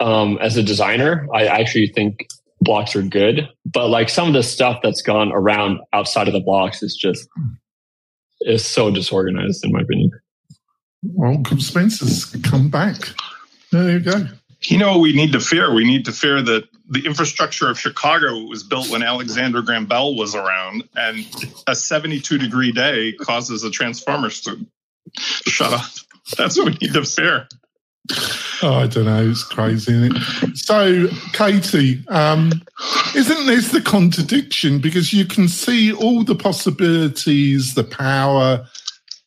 As a designer, I actually think blocks are good, but like some of the stuff that's gone around outside of the blocks is just is so disorganized, in my opinion. Welcome, Spencer's come back. There you go. You know, we need to fear. We need to fear that the infrastructure of Chicago was built when Alexander Graham Bell was around, and a 72-degree day causes the transformers to shut off. That's what we need to fear. Oh, I don't know. It's crazy, isn't it? So, Katie, isn't this the contradiction? Because you can see all the possibilities, the power,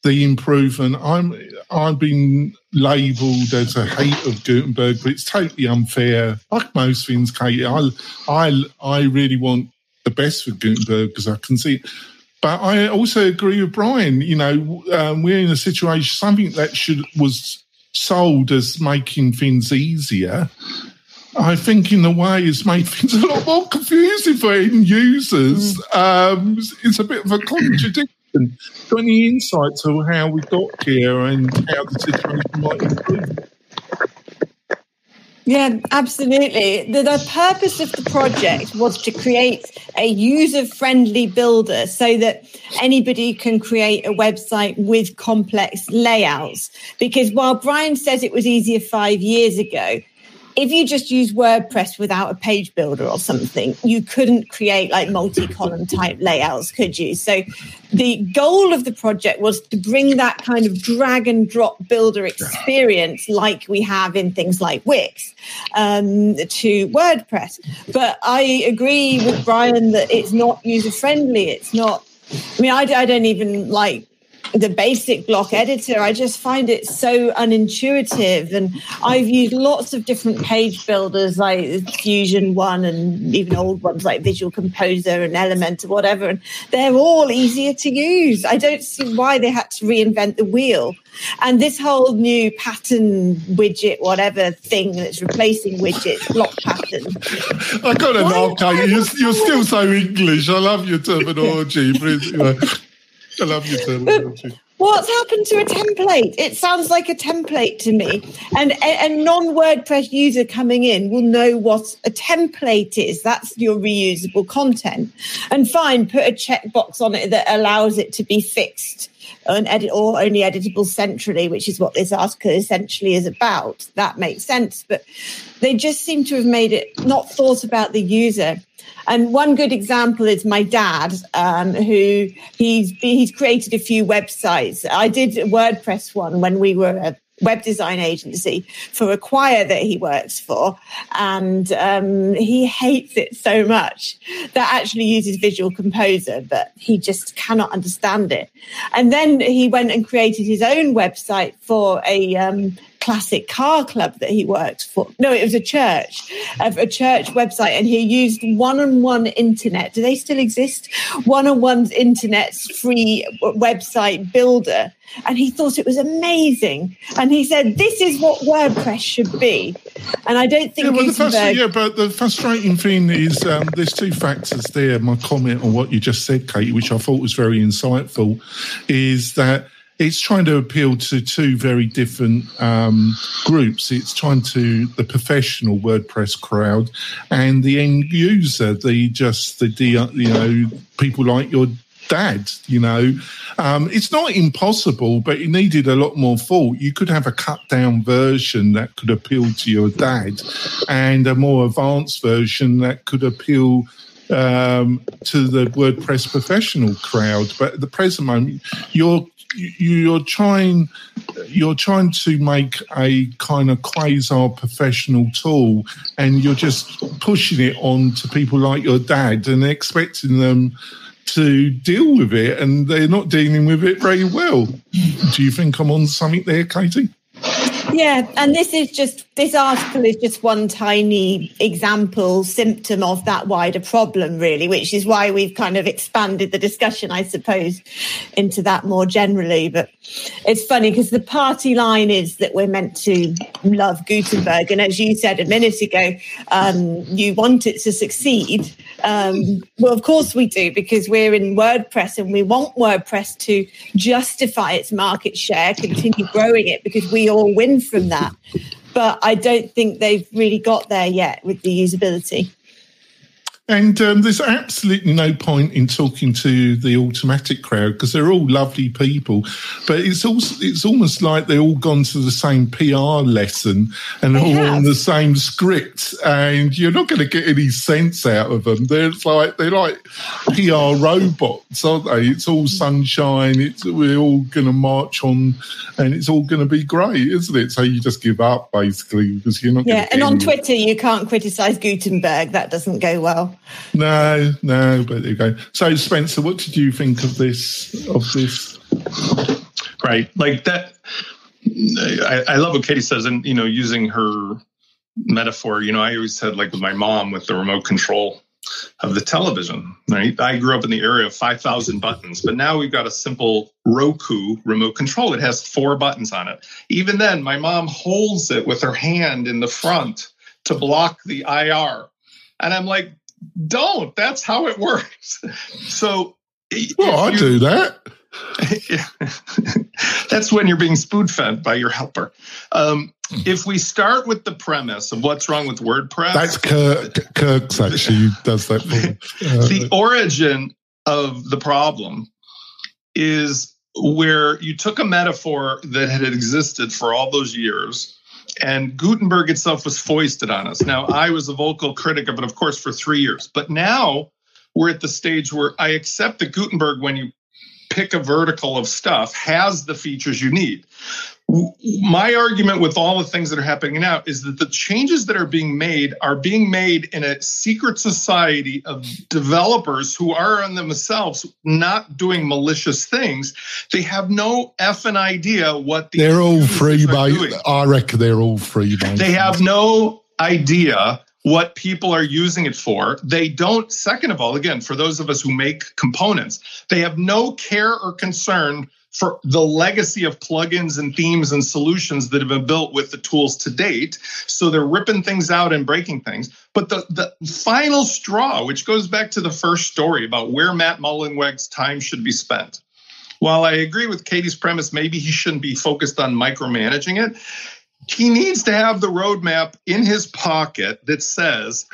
the improvement. I've been labelled as a hate of Gutenberg, but it's totally unfair. Like most things, Katie, I really want the best for Gutenberg because I can see it. But I also agree with Brian. You know, we're in a situation, something that was sold as making things easier, I think in a way it's made things a lot more confusing for end users. It's a bit of a contradiction. So any insights on how we got here and how the situation might improve? Yeah, absolutely. The purpose of the project was to create a user-friendly builder so that anybody can create a website with complex layouts. Because while Brian says it was easier 5 years ago, if you just use WordPress without a page builder or something, you couldn't create like multi-column type layouts, could you? So the goal of the project was to bring that kind of drag and drop builder experience like we have in things like Wix to WordPress. But I agree with Brian that it's not user-friendly. It's not, I mean, I don't even like the basic block editor. I just find it so unintuitive, and I've used lots of different page builders like Fusion One and even old ones like Visual Composer and Elementor, whatever, and they're all easier to use. I don't see why they had to reinvent the wheel. And this whole new pattern widget, whatever thing that's replacing widgets, block patterns. I got to laugh, Kate. You're still so English. I love your terminology. I love your terminology. What's happened to a template? It sounds like a template to me. And a non-WordPress user coming in will know what a template is. That's your reusable content. And fine, put a checkbox on it that allows it to be fixed and edit or only editable centrally, which is what this article essentially is about. That makes sense. But they just seem to have made it not thought about the user. And one good example is my dad, who he's created a few websites. I did a WordPress one when we were a web design agency for a choir that he works for. And he hates it so much. That actually uses Visual Composer, but he just cannot understand it. And then he went and created his own website for a classic car club that he worked for. No, it was a church website, and he used one-on-one internet. Do they still exist? One-on-one's internet's free website builder. And he thought it was amazing. And he said, this is what WordPress should be. And I don't think... but the frustrating thing is there's two factors there. My comment on what you just said, Kate, which I thought was very insightful, is that it's trying to appeal to two very different groups. It's trying to the professional WordPress crowd and the end user, people like your dad. It's not impossible, but it needed a lot more thought. You could have a cut-down version that could appeal to your dad, and a more advanced version that could appeal to the WordPress professional crowd. But at the present moment, you're trying to make a kind of quasi-professional tool, and you're just pushing it on to people like your dad and expecting them to deal with it, and they're not dealing with it very well. Do you think I'm on something there, Katie? Yeah, and this article is just one tiny example, symptom of that wider problem, really, which is why we've kind of expanded the discussion, I suppose, into that more generally. But It's funny because the party line is that we're meant to love Gutenberg. And as you said a minute ago, you want it to succeed. Well, of course we do, because we're in WordPress and we want WordPress to justify its market share, continue growing it, because we all win from that. But I don't think they've really got there yet with the usability. And there's absolutely no point in talking to the Automattic crowd because they're all lovely people, but it's almost like they've all gone to the same PR lesson and all on the same script, and you're not going to get any sense out of them. They're like PR robots, aren't they? It's all sunshine. We're all going to march on, and it's all going to be great, isn't it? So you just give up basically because you're not. Yeah, and on Twitter you can't criticise Gutenberg. That doesn't go well. No, but there you go. So, Spencer, what did you think of this? Right, like that. I love what Katie says, and using her metaphor. I always had, like, with my mom with the remote control of the television. Right, I grew up in the area of 5,000 buttons, but now we've got a simple Roku remote control. It has 4 buttons on it. Even then, my mom holds it with her hand in the front to block the IR, and I'm like, don't. That's how it works. So, I do that. That's when you're being spoon-fed by your helper. If we start with the premise of what's wrong with WordPress, that's Kirk's actually does that. The origin of the problem is where you took a metaphor that had existed for all those years. And Gutenberg itself was foisted on us. Now, I was a vocal critic of it, of course, for 3 years. But now we're at the stage where I accept that Gutenberg, when you pick a vertical of stuff, has the features you need. My argument with all the things that are happening now is that the changes that are being made in a secret society of developers who are on themselves not doing malicious things. They have no effing idea what they're all free by. I reckon they're all free by. They have no idea what people are using it for. They don't. Second of all, again, for those of us who make components, they have no care or concern for the legacy of plugins and themes and solutions that have been built with the tools to date. So they're ripping things out and breaking things. But the final straw, which goes back to the first story about where Matt Mullenweg's time should be spent. While I agree with Katie's premise, maybe he shouldn't be focused on micromanaging it. He needs to have the roadmap in his pocket that says,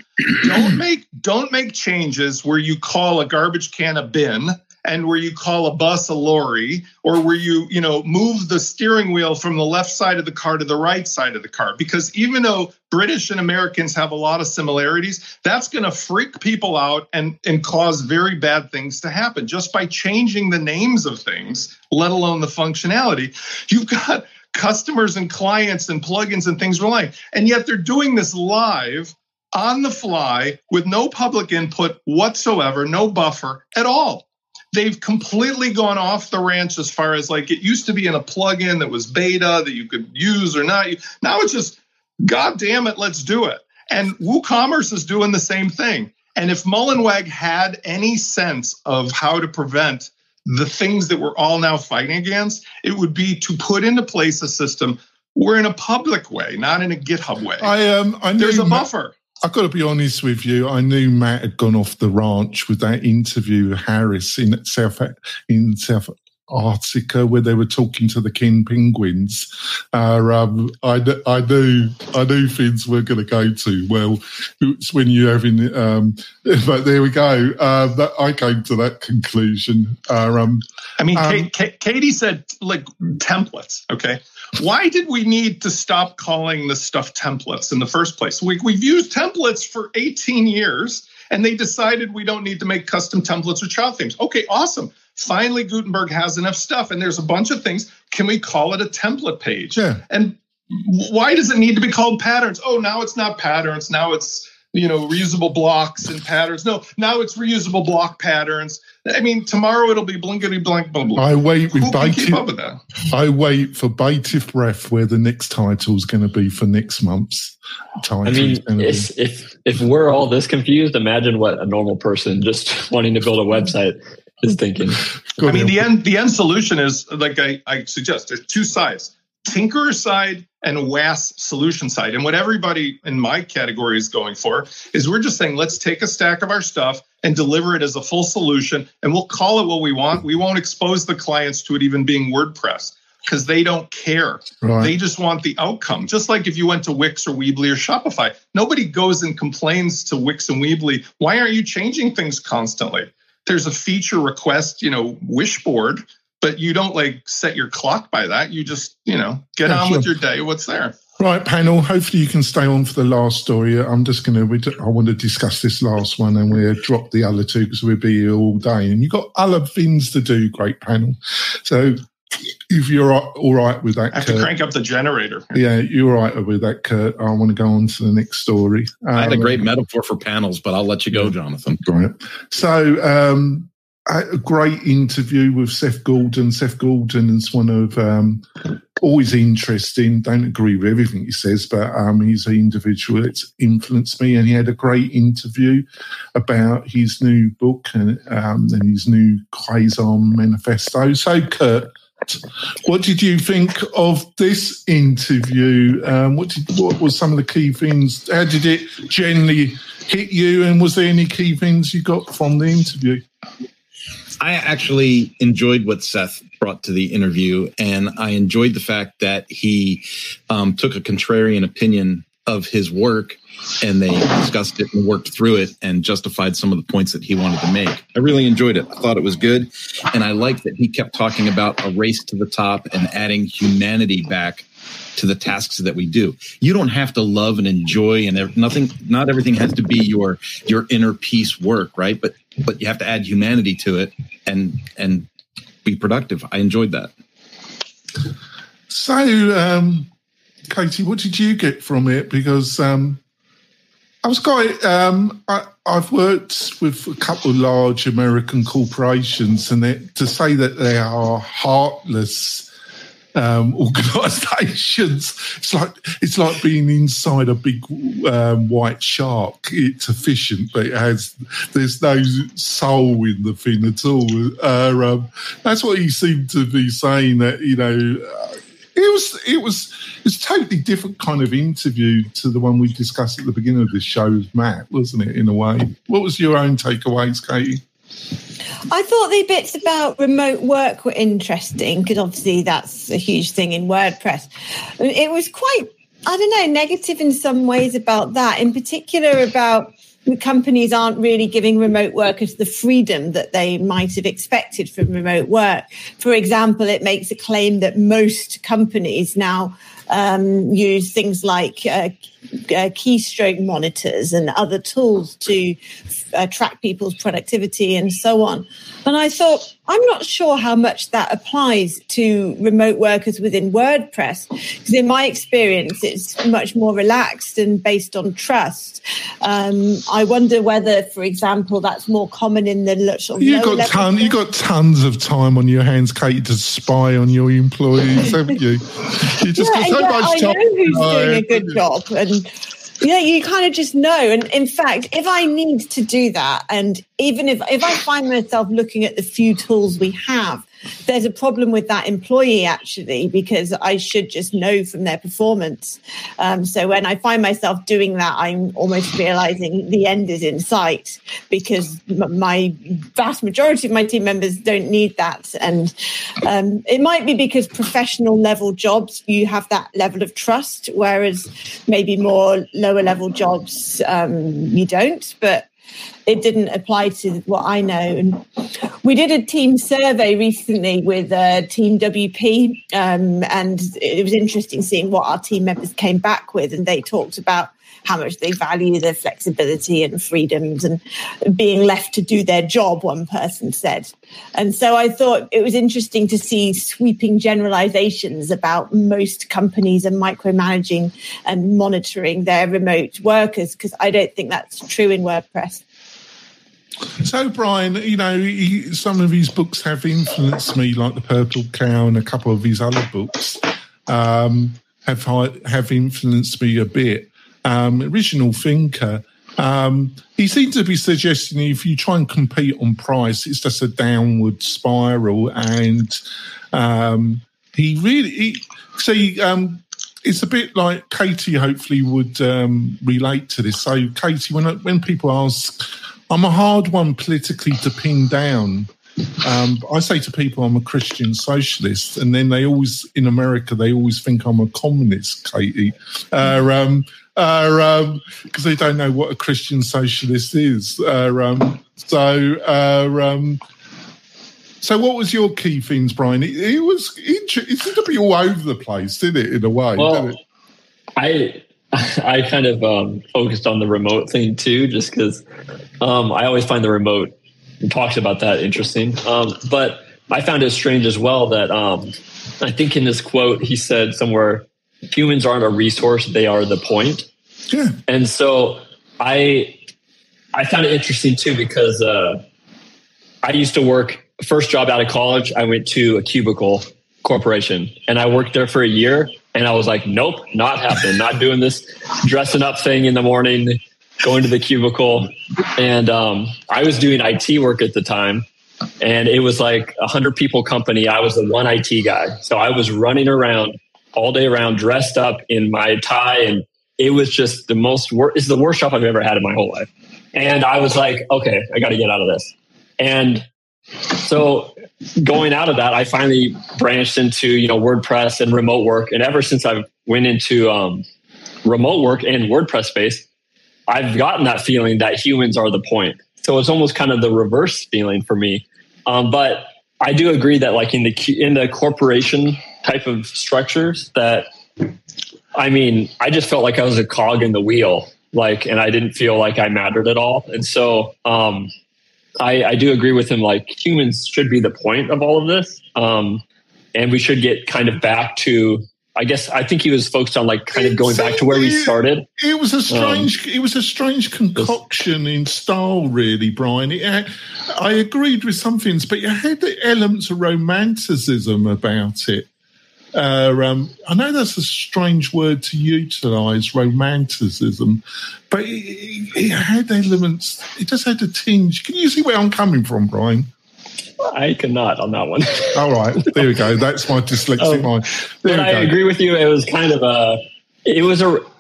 don't make changes where you call a garbage can a bin, and where you call a bus a lorry, or where you move the steering wheel from the left side of the car to the right side of the car. Because even though British and Americans have a lot of similarities, that's going to freak people out and cause very bad things to happen just by changing the names of things, let alone the functionality. You've got customers and clients and plugins and things relying, and yet they're doing this live on the fly with no public input whatsoever, no buffer at all. They've completely gone off the ranch as far as, like, it used to be in a plugin that was beta that you could use or not. Now it's just, God damn it, let's do it. And WooCommerce is doing the same thing. And if Mullenweg had any sense of how to prevent the things that we're all now fighting against, it would be to put into place a system. We're in a public way, not in a GitHub way. There's a buffer. I've got to be honest with you. I knew Matt had gone off the ranch with that interview with Harris in South Antarctica where they were talking to the king penguins. I knew things were going to go too well. It's when you're having, but there we go. I came to that conclusion. Katie said, like, templates. Okay. Why did we need to stop calling this stuff templates in the first place? We've used templates for 18 years, and they decided we don't need to make custom templates or child themes. Okay, awesome. Finally, Gutenberg has enough stuff, and there's a bunch of things. Can we call it a template page? Yeah. And why does it need to be called patterns? Oh, now it's not patterns. Now it's, reusable blocks and patterns. No, now it's reusable block patterns. I mean, tomorrow it'll be blinkety blank bubble. I wait for bated breath where the next title's going to be for next month's title. I mean, if we're all this confused, imagine what a normal person just wanting to build a website is thinking. I mean, the end solution is, like I suggest, there's two sides, tinker side and WAS solution side. And what everybody in my category is going for is we're just saying, let's take a stack of our stuff and deliver it as a full solution. And we'll call it what we want. We won't expose the clients to it even being WordPress because they don't care. Right. They just want the outcome. Just like if you went to Wix or Weebly or Shopify, nobody goes and complains to Wix and Weebly. Why aren't you changing things constantly? There's a feature request, wish board, but you don't set your clock by that. You just, get on with your day. What's there? Right, panel. Hopefully you can stay on for the last story. I'm just going to, I want to discuss this last one and we'll drop the other two because we'll be here all day. And you've got other things to do, great panel. So if you're all right with that, I have to crank up the generator. Yeah, you're all right with that, Kurt. I want to go on to the next story. I had a great metaphor for panels, but I'll let you go, Jonathan. Right. So, a great interview with Seth Godin. Seth Godin is one of always interesting. Don't agree with everything he says, but he's an individual that's influenced me. And he had a great interview about his new book and his new Quasar Manifesto. So, Kurt, what did you think of this interview? What were some of the key things? How did it generally hit you? And was there any key things you got from the interview? I actually enjoyed what Seth brought to the interview, and I enjoyed the fact that he took a contrarian opinion of his work, and they discussed it and worked through it and justified some of the points that he wanted to make. I really enjoyed it. I thought it was good, and I liked that he kept talking about a race to the top and adding humanity back to the tasks that we do. You don't have to love and enjoy, and not everything has to be your inner peace work, right? But you have to add humanity to it and be productive. I enjoyed that. So, Katie, what did you get from it? Because I was quite. I've worked with a couple of large American corporations, and to say that they are heartless organizations, it's like being inside a big white shark. It's efficient, but there's no soul in the thing at all. That's what he seemed to be saying. That it's totally different kind of interview to the one we discussed at the beginning of the show with Matt, wasn't it? In a way, what was your own takeaways, Katie? I thought the bits about remote work were interesting because obviously that's a huge thing in WordPress. It was quite, negative in some ways about that, in particular about the companies aren't really giving remote workers the freedom that they might have expected from remote work. For example, it makes a claim that most companies now use things like keystroke monitors and other tools to track people's productivity and so on. And I thought, I'm not sure how much that applies to remote workers within WordPress, because in my experience, it's much more relaxed and based on trust. I wonder whether, for example, that's more common in the sort of you got tons of time on your hands, Kate, to spy on your employees, haven't you? You just got so much time. I know who's doing a good job. And you kind of just know. And in fact, if I need to do that, and even if I find myself looking at the few tools we have, there's a problem with that employee, actually, because I should just know from their performance. So when I find myself doing that, I'm almost realizing the end is in sight, because my vast majority of my team members don't need that. And it might be because professional level jobs, you have that level of trust, whereas maybe more lower level jobs, you don't. But it didn't apply to what I know. And we did a team survey recently with Team WP, and it was interesting seeing what our team members came back with. And they talked about how much they value their flexibility and freedoms and being left to do their job, one person said. And so I thought it was interesting to see sweeping generalizations about most companies and micromanaging and monitoring their remote workers, because I don't think that's true in WordPress. So, Brian, some of his books have influenced me, like The Purple Cow and a couple of his other books have influenced me a bit. Original thinker, He seems to be suggesting if you try and compete on price, it's just a downward spiral. And it's a bit like Katie hopefully would relate to this. So, Katie, when people ask, I'm a hard one politically to pin down. I say to people I'm a Christian socialist, and then in America they always think I'm a communist, Katie, because they don't know what a Christian socialist is. So what was your key themes, Brian? It was interesting. It seemed to be all over the place, didn't it? In a way, well, didn't it? I kind of focused on the remote thing too, just because I always find the remote. We talked about that interesting. But I found it strange as well that I think in this quote, he said somewhere, humans aren't a resource, they are the point. Yeah. And so I found it interesting too, because I used to work, first job out of college, I went to a cubicle corporation and I worked there for a year and I was like, nope, not happening, not doing this dressing up thing in the morning, going to the cubicle. And I was doing IT work at the time, and it was like 100 people company. I was the one IT guy. So I was running around all day around, dressed up in my tie. And it was just it's the worst job I've ever had in my whole life. And I was like, okay, I got to get out of this. And so going out of that, I finally branched into, WordPress and remote work. And ever since I went into remote work and WordPress space, I've gotten that feeling that humans are the point. So it's almost kind of the reverse feeling for me. But I do agree that like in the corporation type of structures that, I mean, I just felt like I was a cog in the wheel, and I didn't feel like I mattered at all. And so I do agree with him, humans should be the point of all of this. And we should get kind of back to, I think he was focused on going back to where we started. It was a strange, concoction in style, really, Brian. I agreed with some things, but you had the elements of romanticism about it. I know that's a strange word to utilise, romanticism, but it had elements. It just had a tinge. Can you see where I'm coming from, Brian? I cannot on that one. All right, there we go. That's my dyslexic mind. But I agree with you. It was kind of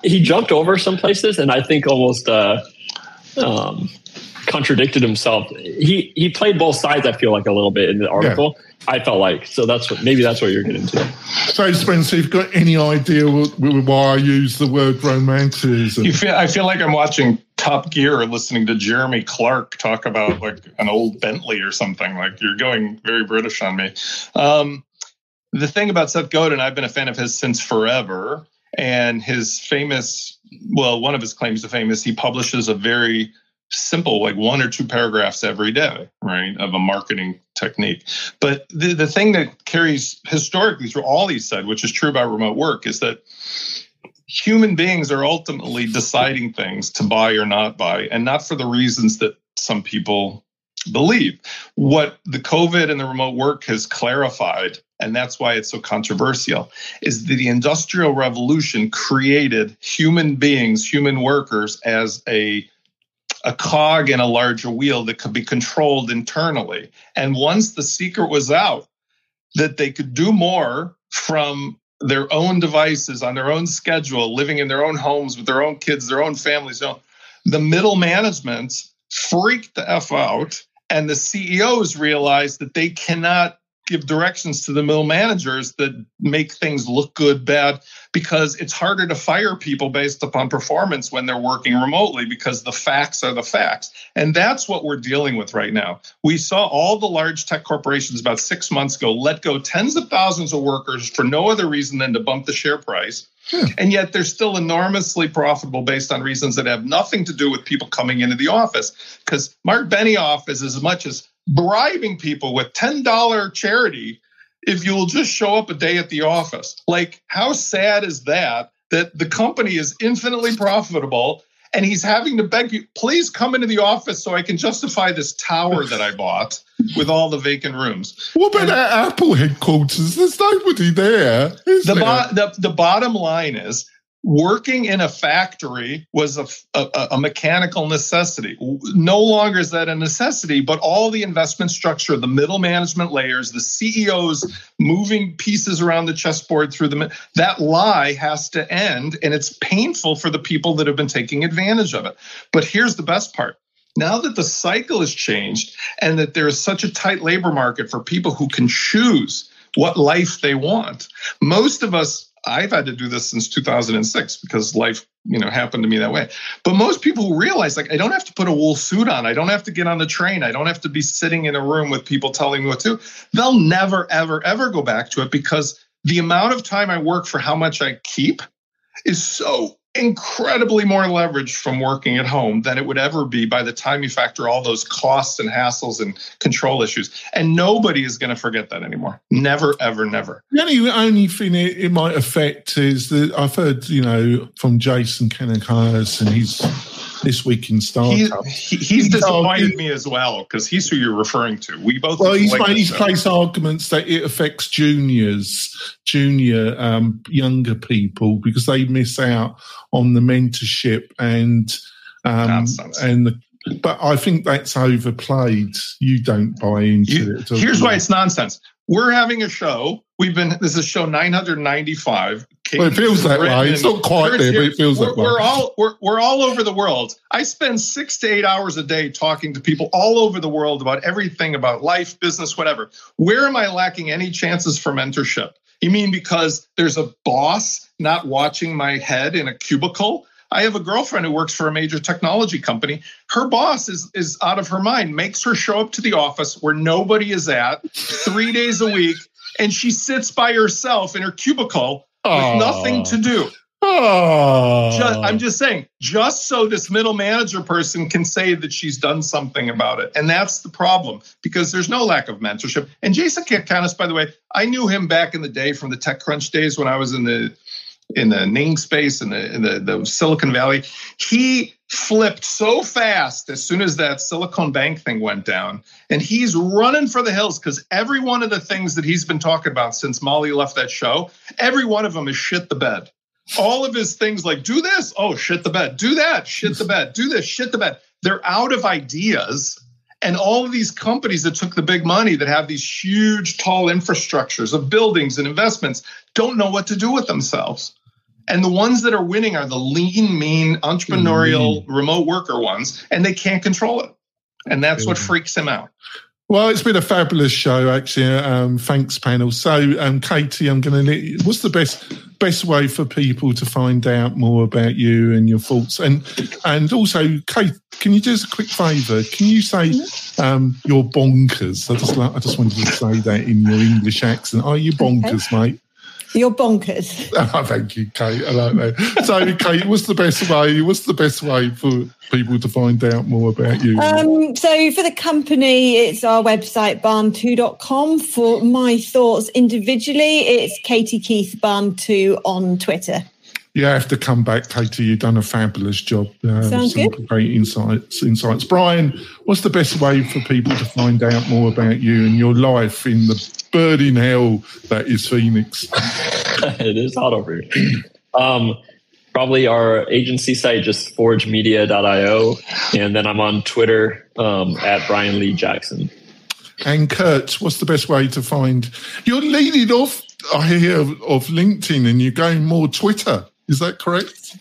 he jumped over some places, and I think almost contradicted himself. He played both sides. I feel like a little bit in the article. Yeah. I felt like so. That's what you're getting to. So, Spencer, you've got any idea why I use the word romanticism? I feel like I'm watching Top Gear, listening to Jeremy Clark talk about an old Bentley or something. You're going very British on me. The thing about Seth Godin, I've been a fan of his since forever, and his famous, one of his claims to fame is he publishes a very simple, 1 or 2 paragraphs every day, right, of a marketing technique. But the thing that carries historically through all he said, which is true about remote work, is that human beings are ultimately deciding things to buy or not buy, and not for the reasons that some people believe. What the COVID and the remote work has clarified, and that's why it's so controversial, is that the Industrial Revolution created human beings, human workers, as a cog in a larger wheel that could be controlled internally. And once the secret was out, that they could do more from their own devices, on their own schedule, living in their own homes with their own kids, their own families. The middle management freaked the F out, and the CEOs realized that they cannot give directions to the middle managers that make things look good, bad, because it's harder to fire people based upon performance when they're working remotely, because the facts are the facts. And that's what we're dealing with right now. We saw all the large tech corporations about 6 months ago let go tens of thousands of workers for no other reason than to bump the share price. Yeah. And yet they're still enormously profitable based on reasons that have nothing to do with people coming into the office, because Mark Benioff is as much as bribing people with $10 charity if you will just show up a day at the office. How sad is that? That the company is infinitely profitable, and he's having to beg you, please come into the office so I can justify this tower that I bought with all the vacant rooms. What about our Apple headquarters? There's nobody there. The bottom line is, working in a factory was a mechanical necessity. No longer is that a necessity, but all the investment structure, the middle management layers, the CEOs moving pieces around the chessboard through the, that lie has to end, and it's painful for the people that have been taking advantage of it. But here's the best part. Now that the cycle has changed and that there is such a tight labor market for people who can choose what life they want, most of us, I've had to do this since 2006 because life, happened to me that way. But most people realize, like, I don't have to put a wool suit on. I don't have to get on the train. I don't have to be sitting in a room with people telling me what to do. They'll never, ever, ever go back to it because the amount of time I work for how much I keep is so incredibly more leverage from working at home than it would ever be by the time you factor all those costs and hassles and control issues. And nobody is going to forget that anymore. Never, ever, never. The only thing it might affect is that I've heard, from Jason Kanakaris, and he's This Week in Startups. He's disappointed me as well, because he's who you're referring to. We both. Well, he's placed arguments that it affects younger people, because they miss out on the mentorship and but I think that's overplayed. You don't buy into it. Here's why it's nonsense. We're having a show. This is show 995. Well, it feels that way. It's not quite there, but it feels that way. We're all over the world. I spend 6 to 8 hours a day talking to people all over the world about everything, about life, business, whatever. Where am I lacking any chances for mentorship? You mean because there's a boss not watching my head in a cubicle? I have a girlfriend who works for a major technology company. Her boss is out of her mind, makes her show up to the office where nobody is at 3 days a week, and she sits by herself in her cubicle with nothing to do. I'm just saying, just so this middle manager person can say that she's done something about it. And that's the problem, because there's no lack of mentorship. And Jason Kanakaris, by the way, I knew him back in the day from the TechCrunch days when I was in the Ning space in the Silicon Valley. He flipped so fast as soon as that Silicon Bank thing went down, and he's running for the hills because every one of the things that he's been talking about since Molly left that show, every one of them is shit the bed. All of his things like, do this, oh, shit the bed, do that, shit the bed, do this, shit the bed. They're out of ideas. And all of these companies that took the big money, that have these huge, tall infrastructures of buildings and investments, don't know what to do with themselves. And the ones that are winning are the lean, mean, entrepreneurial, remote worker ones, and they can't control it. And that's what freaks them out. Well, it's been a fabulous show, actually. Thanks, panel. So, Katie, I'm going to let you, what's the best way for people to find out more about you and your thoughts? And also, Kate, can you do us a quick favour? Can you say you're bonkers? I just wanted you to say that in your English accent. Are you bonkers, mate? You're bonkers. Oh, thank you, Kate. I like that. So, Kate, what's the best way for people to find out more about you? So for the company, it's our website, barn2.com. For my thoughts individually, it's Katie Keith Barn2 on Twitter. You have to come back, Katie. You've done a fabulous job. Sounds good. Great insights. Brian, what's the best way for people to find out more about you and your life in the birding hell that is Phoenix? It is hot over here. Probably our agency site, just forgemedia.io. And then I'm on Twitter at Brian Lee Jackson. And Kurt, what's the best way to find? You're leading off, I hear, of LinkedIn, and you're going more Twitter. Is that correct?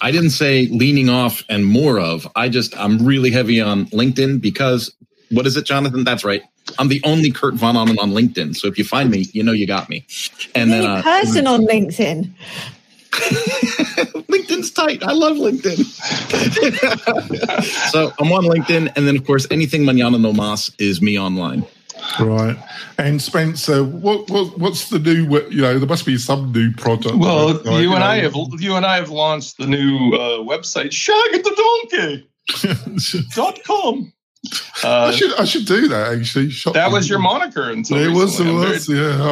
I didn't say leaning off and more of. I'm really heavy on LinkedIn because, what is it, Jonathan? That's right. I'm the only Kurt Von Annen on LinkedIn. So if you find me, you know you got me. And then a person on LinkedIn. LinkedIn's tight. I love LinkedIn. So I'm on LinkedIn. And then, of course, anything Manana No Mas is me online. Right. And Spencer, what's the new? There must be some new product. Well, right? you and I have launched the new website, shagthedonkey.com. I should do that, actually. That was your moniker until it recently. Yeah.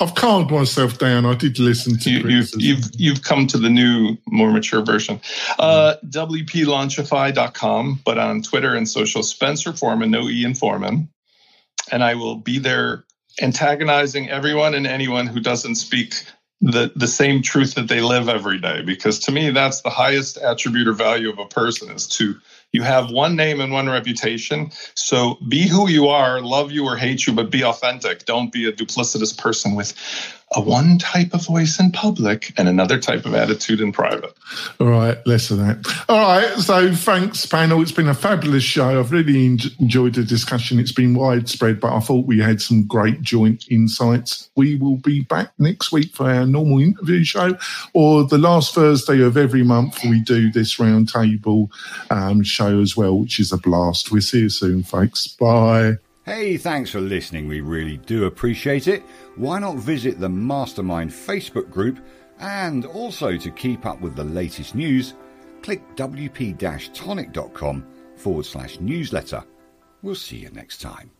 I've calmed myself down. I did listen to you've come to the new, more mature version. WPLaunchify.com, but on Twitter and social, Spencer Forman, no E in Forman. And I will be there antagonizing everyone and anyone who doesn't speak the same truth that they live every day. Because to me, that's the highest attribute or value of a person, is to, you have one name and one reputation. So be who you are, love you or hate you, but be authentic. Don't be a duplicitous person with a one type of voice in public and another type of attitude in private. All right, less of that. All right, so thanks, panel. It's been a fabulous show. I've really enjoyed the discussion. It's been widespread, but I thought we had some great joint insights. We will be back next week for our normal interview show, or the last Thursday of every month we do this round table show as well, which is a blast. We'll see you soon, folks. Bye. Hey, thanks for listening. We really do appreciate it. Why not visit the Mastermind Facebook group? And also, to keep up with the latest news, click wp-tonic.com/newsletter. We'll see you next time.